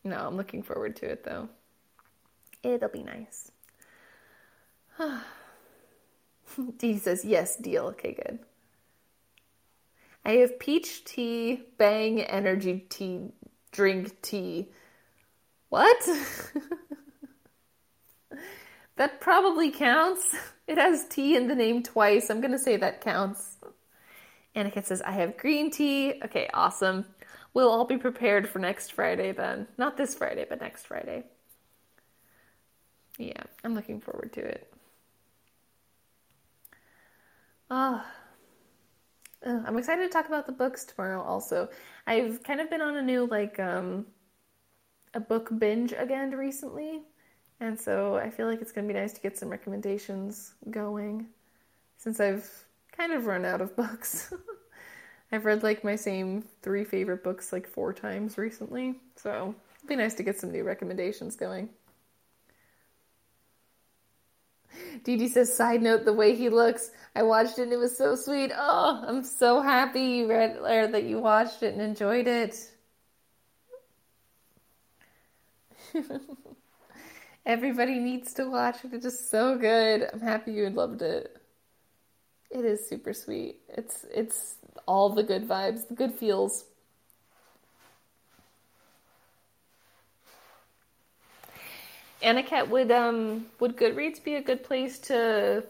No, I'm looking forward to it, though. It'll be nice. Dee says, yes, deal. Okay, good. I have peach tea, bang, energy tea, drink tea. What? That probably counts. It has tea in the name twice. I'm going to say that counts. Annika says, I have green tea. Okay, awesome. We'll all be prepared for next Friday then. Not this Friday, but next Friday. Yeah, I'm looking forward to it. Oh, I'm excited to talk about the books tomorrow also. I've kind of been on a new, like, um, a book binge again recently. And so I feel like it's going to be nice to get some recommendations going since I've kind of run out of books. I've read like my same three favorite books like four times recently, so it'd be nice to get some new recommendations going. Dee Dee says, side note, the way he looks, I watched it and it was so sweet. Oh, I'm so happy you read or that you watched it and enjoyed it. Everybody needs to watch it. It's just so good. I'm happy you loved it. It is super sweet. It's it's all the good vibes, the good feels. Annika, would um would Goodreads be a good place to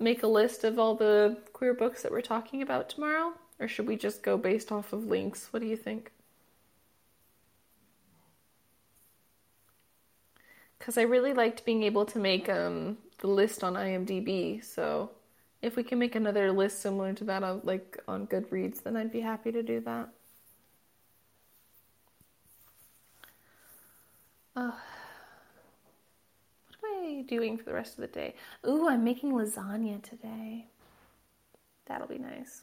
make a list of all the queer books that we're talking about tomorrow? Or should we just go based off of links? What do you think? Because I really liked being able to make um the list on I M D B, so... If we can make another list similar to that, on, like on Goodreads, then I'd be happy to do that. Oh. What am I doing for the rest of the day? Ooh, I'm making lasagna today. That'll be nice.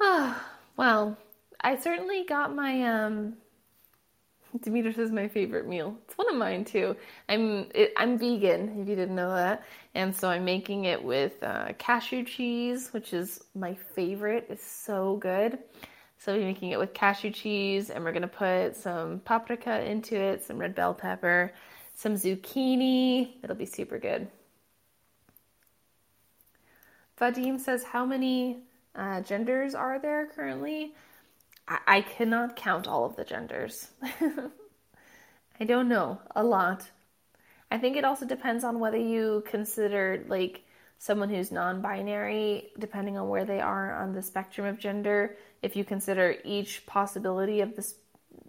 Ah, well. I certainly got my, um, Demeter says my favorite meal. It's one of mine too. I'm, it, I'm vegan, if you didn't know that. And so I'm making it with uh, cashew cheese, which is my favorite. It's so good. So I'm making it with cashew cheese, and we're going to put some paprika into it, some red bell pepper, some zucchini. It'll be super good. Vadim says, how many uh, genders are there currently? I cannot count all of the genders. I don't know. A lot. I think it also depends on whether you consider, like, someone who's non-binary, depending on where they are on the spectrum of gender. If you consider each possibility of the,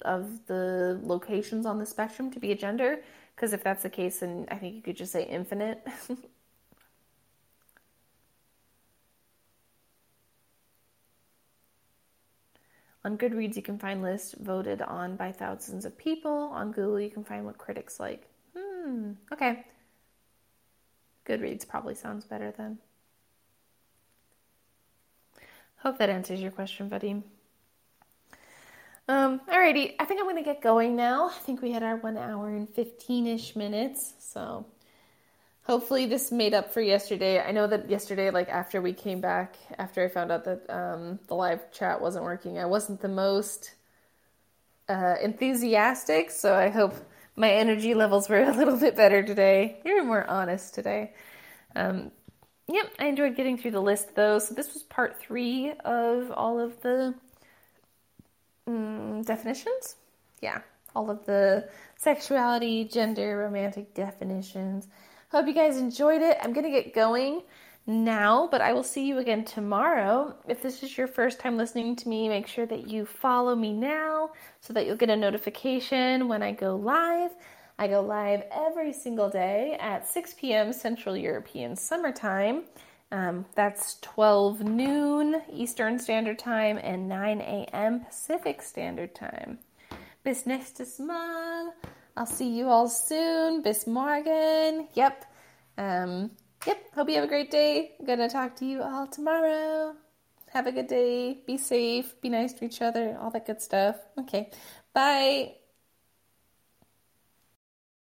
of the locations on the spectrum to be a gender. Because if that's the case, then I think you could just say infinite. On Goodreads, you can find lists voted on by thousands of people. On Google, you can find what critics like. Hmm, okay. Goodreads probably sounds better then. Hope that answers your question, buddy. Um, alrighty, I think I'm going to get going now. I think we had our one hour and fifteen-ish minutes, so hopefully this made up for yesterday. I know that yesterday, like after we came back, after I found out that um, the live chat wasn't working, I wasn't the most uh, enthusiastic, so I hope my energy levels were a little bit better today. You were more honest today. Um, yep, I enjoyed getting through the list, though, so this was part three of all of the Mm, definitions? Yeah. All of the sexuality, gender, romantic definitions. Hope you guys enjoyed it. I'm going to get going now, but I will see you again tomorrow. If this is your first time listening to me, make sure that you follow me now so that you'll get a notification when I go live. I go live every single day at six p.m. Central European Summertime. Um, that's twelve noon Eastern Standard Time and nine a.m. Pacific Standard Time. Bis nächstes Mal. I'll see you all soon. Bis morgen. Yep. Um, yep. Hope you have a great day. I'm going to talk to you all tomorrow. Have a good day. Be safe. Be nice to each other. All that good stuff. Okay. Bye.